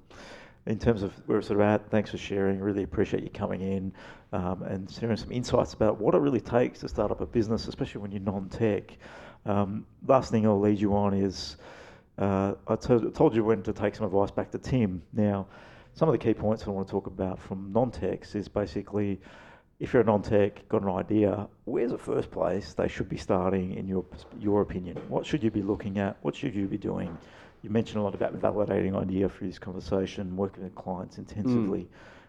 in terms of where we're sort of at, thanks for sharing. Really appreciate you coming in um, and sharing some insights about what it really takes to start up a business, especially when you're non-tech. Um, last thing I'll lead you on is uh, I to- told you when to take some advice back to Tim. Now, some of the key points I want to talk about from non-techs is basically, if you're a non-tech, got an idea, where's the first place they should be starting in your your opinion? What should you be looking at? What should you be doing? You mentioned a lot about validating idea through this conversation, working with clients intensively. Mm.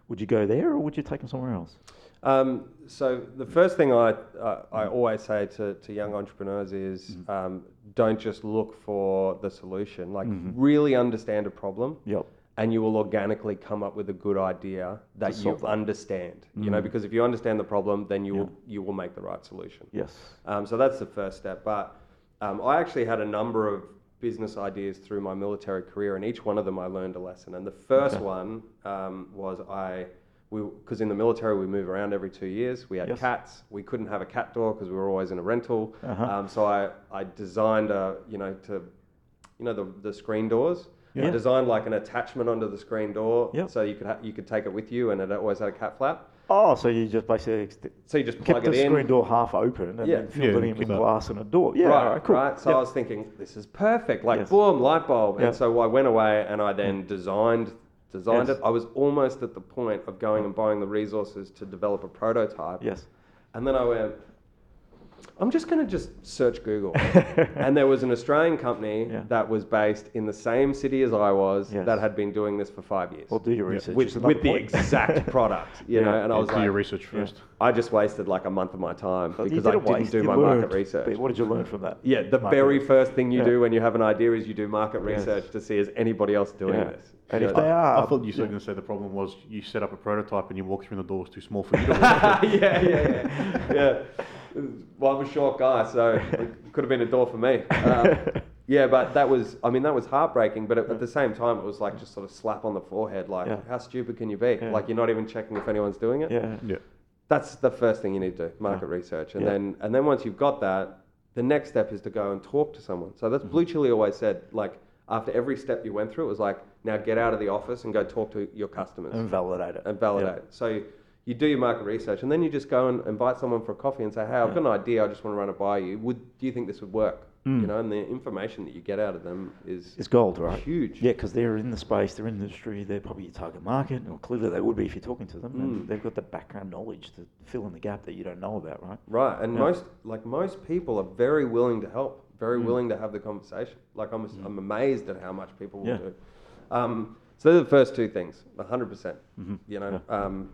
Would you go there or would you take them somewhere else? Um, so the first thing I uh, I always say to, to young entrepreneurs is mm. um, don't just look for the solution. Like mm-hmm. really understand a problem. Yep. And you will organically come up with a good idea that you that. understand, mm. you know, because if you understand the problem, then you yeah. will you will make the right solution. Yes. Um, so that's the first step. But um, I actually had a number of business ideas through my military career, and each one of them I learned a lesson. And the first okay. one um, was I, we because in the military we move around every two years. We had yes. cats. We couldn't have a cat door because we were always in a rental. Uh-huh. Um, so I I designed a you know to. you know, the, the screen doors. Yeah. I designed like an attachment onto the screen door, yep. so you could ha- you could take it with you, and it always had a cat flap. Oh, so you just basically ex- so you just plug kept it the in. Screen door half open, and yeah. then filled yeah, it in with glass and a door. Yeah, right, right, cool. right. So yep. I was thinking, this is perfect. Like, yes. boom, light bulb. Yep. And so I went away, and I then designed designed yes. it. I was almost at the point of going and buying the resources to develop a prototype. Yes, and then I went, I'm just going to just search Google. And there was an Australian company yeah. that was based in the same city as I was yes. that had been doing this for five years. Well, do your research. Which, with the exact product, you yeah. know, and yeah. I was do like... Do your research first. I just wasted like a month of my time but because did I didn't waste. do you my learned. market research. What did you learn from that? Yeah, the market very research. first thing you yeah. do when you have an idea is you do market yes. research to see is anybody else doing yeah. this. And if they are, I thought you were going to say the problem was you set up a prototype and you walked through and the door was too small for you to walk through. Yeah, yeah, yeah. yeah. Well, I'm a short guy, so it could have been a door for me. Um, yeah, but that was, I mean, that was heartbreaking, but it, at the same time, it was like just sort of slap on the forehead, like, yeah. how stupid can you be? Yeah. Like, you're not even checking if anyone's doing it. Yeah. yeah. That's the first thing you need to do, market yeah. research. And yeah. then and then once you've got that, the next step is to go and talk to someone. So that's mm-hmm. Blue Chile always said, like, after every step you went through, it was like, now get out of the office and go talk to your customers. And validate it. And validate yeah. it. So you, you do your market research, and then you just go and invite someone for a coffee and say, hey, I've yeah. got an idea, I just want to run it by you. Would do you think this would work? Mm. You know, and the information that you get out of them is... It's gold, right? Huge. Yeah, because they're in the space, they're in the industry, they're probably your target market, or clearly they would be if you're talking to them, mm. and they've got the background knowledge to fill in the gap that you don't know about, right? Right, and yeah. most, like most people are very willing to help, very mm. willing to have the conversation. Like, I'm, mm. I'm amazed at how much people will yeah. do. Um, so they're the first two things, one hundred percent, mm-hmm. you know... Yeah. Um,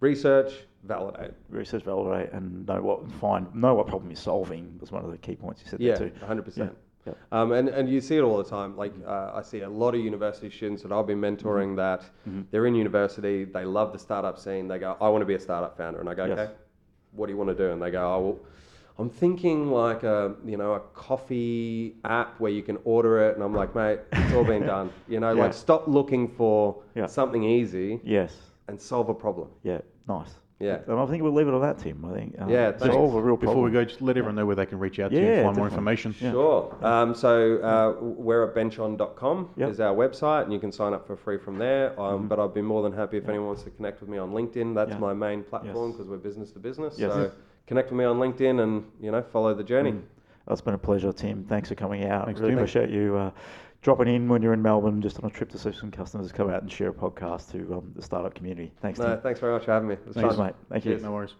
Research, validate. Research, validate, and know what find know what problem you're solving was one of the key points you said yeah, there too. one hundred percent. Yeah, yeah. Um, and, and you see it all the time. Like uh, I see a lot of university students that I've been mentoring mm-hmm. that mm-hmm. they're in university, they love the startup scene, they go, I want to be a startup founder. And I go, yes. okay, what do you want to do? And they go, oh, well, I'm thinking like a, you know, a coffee app where you can order it. And I'm like, mate, it's all been done. You know, yeah. like stop looking for yeah. something easy. Yes. And solve a problem. Yeah. Nice. Yeah. And I think we'll leave it at that, Tim. I think. Um, yeah. Solve a real problem. Before we go, just let everyone know where they can reach out to yeah, you and find definitely. more information. Yeah. Sure. Yeah. Um, so uh, we're at bench on dot com yep. is our website, and you can sign up for free from there. Um, mm-hmm. But I'd be more than happy if yeah. anyone wants to connect with me on LinkedIn. That's yeah. my main platform because yes. we're business to business. Yes. So connect with me on LinkedIn and, you know, follow the journey. Mm. Well, it's been a pleasure, Tim. Thanks for coming out. Thanks, really Tim. appreciate you. Uh, dropping in when you're in Melbourne, just on a trip to see some customers, come out and share a podcast to um, the startup community. Thanks, no, Tim. Thanks very much for having me. It was thanks, fun. mate. Thank Cheers. you. No worries.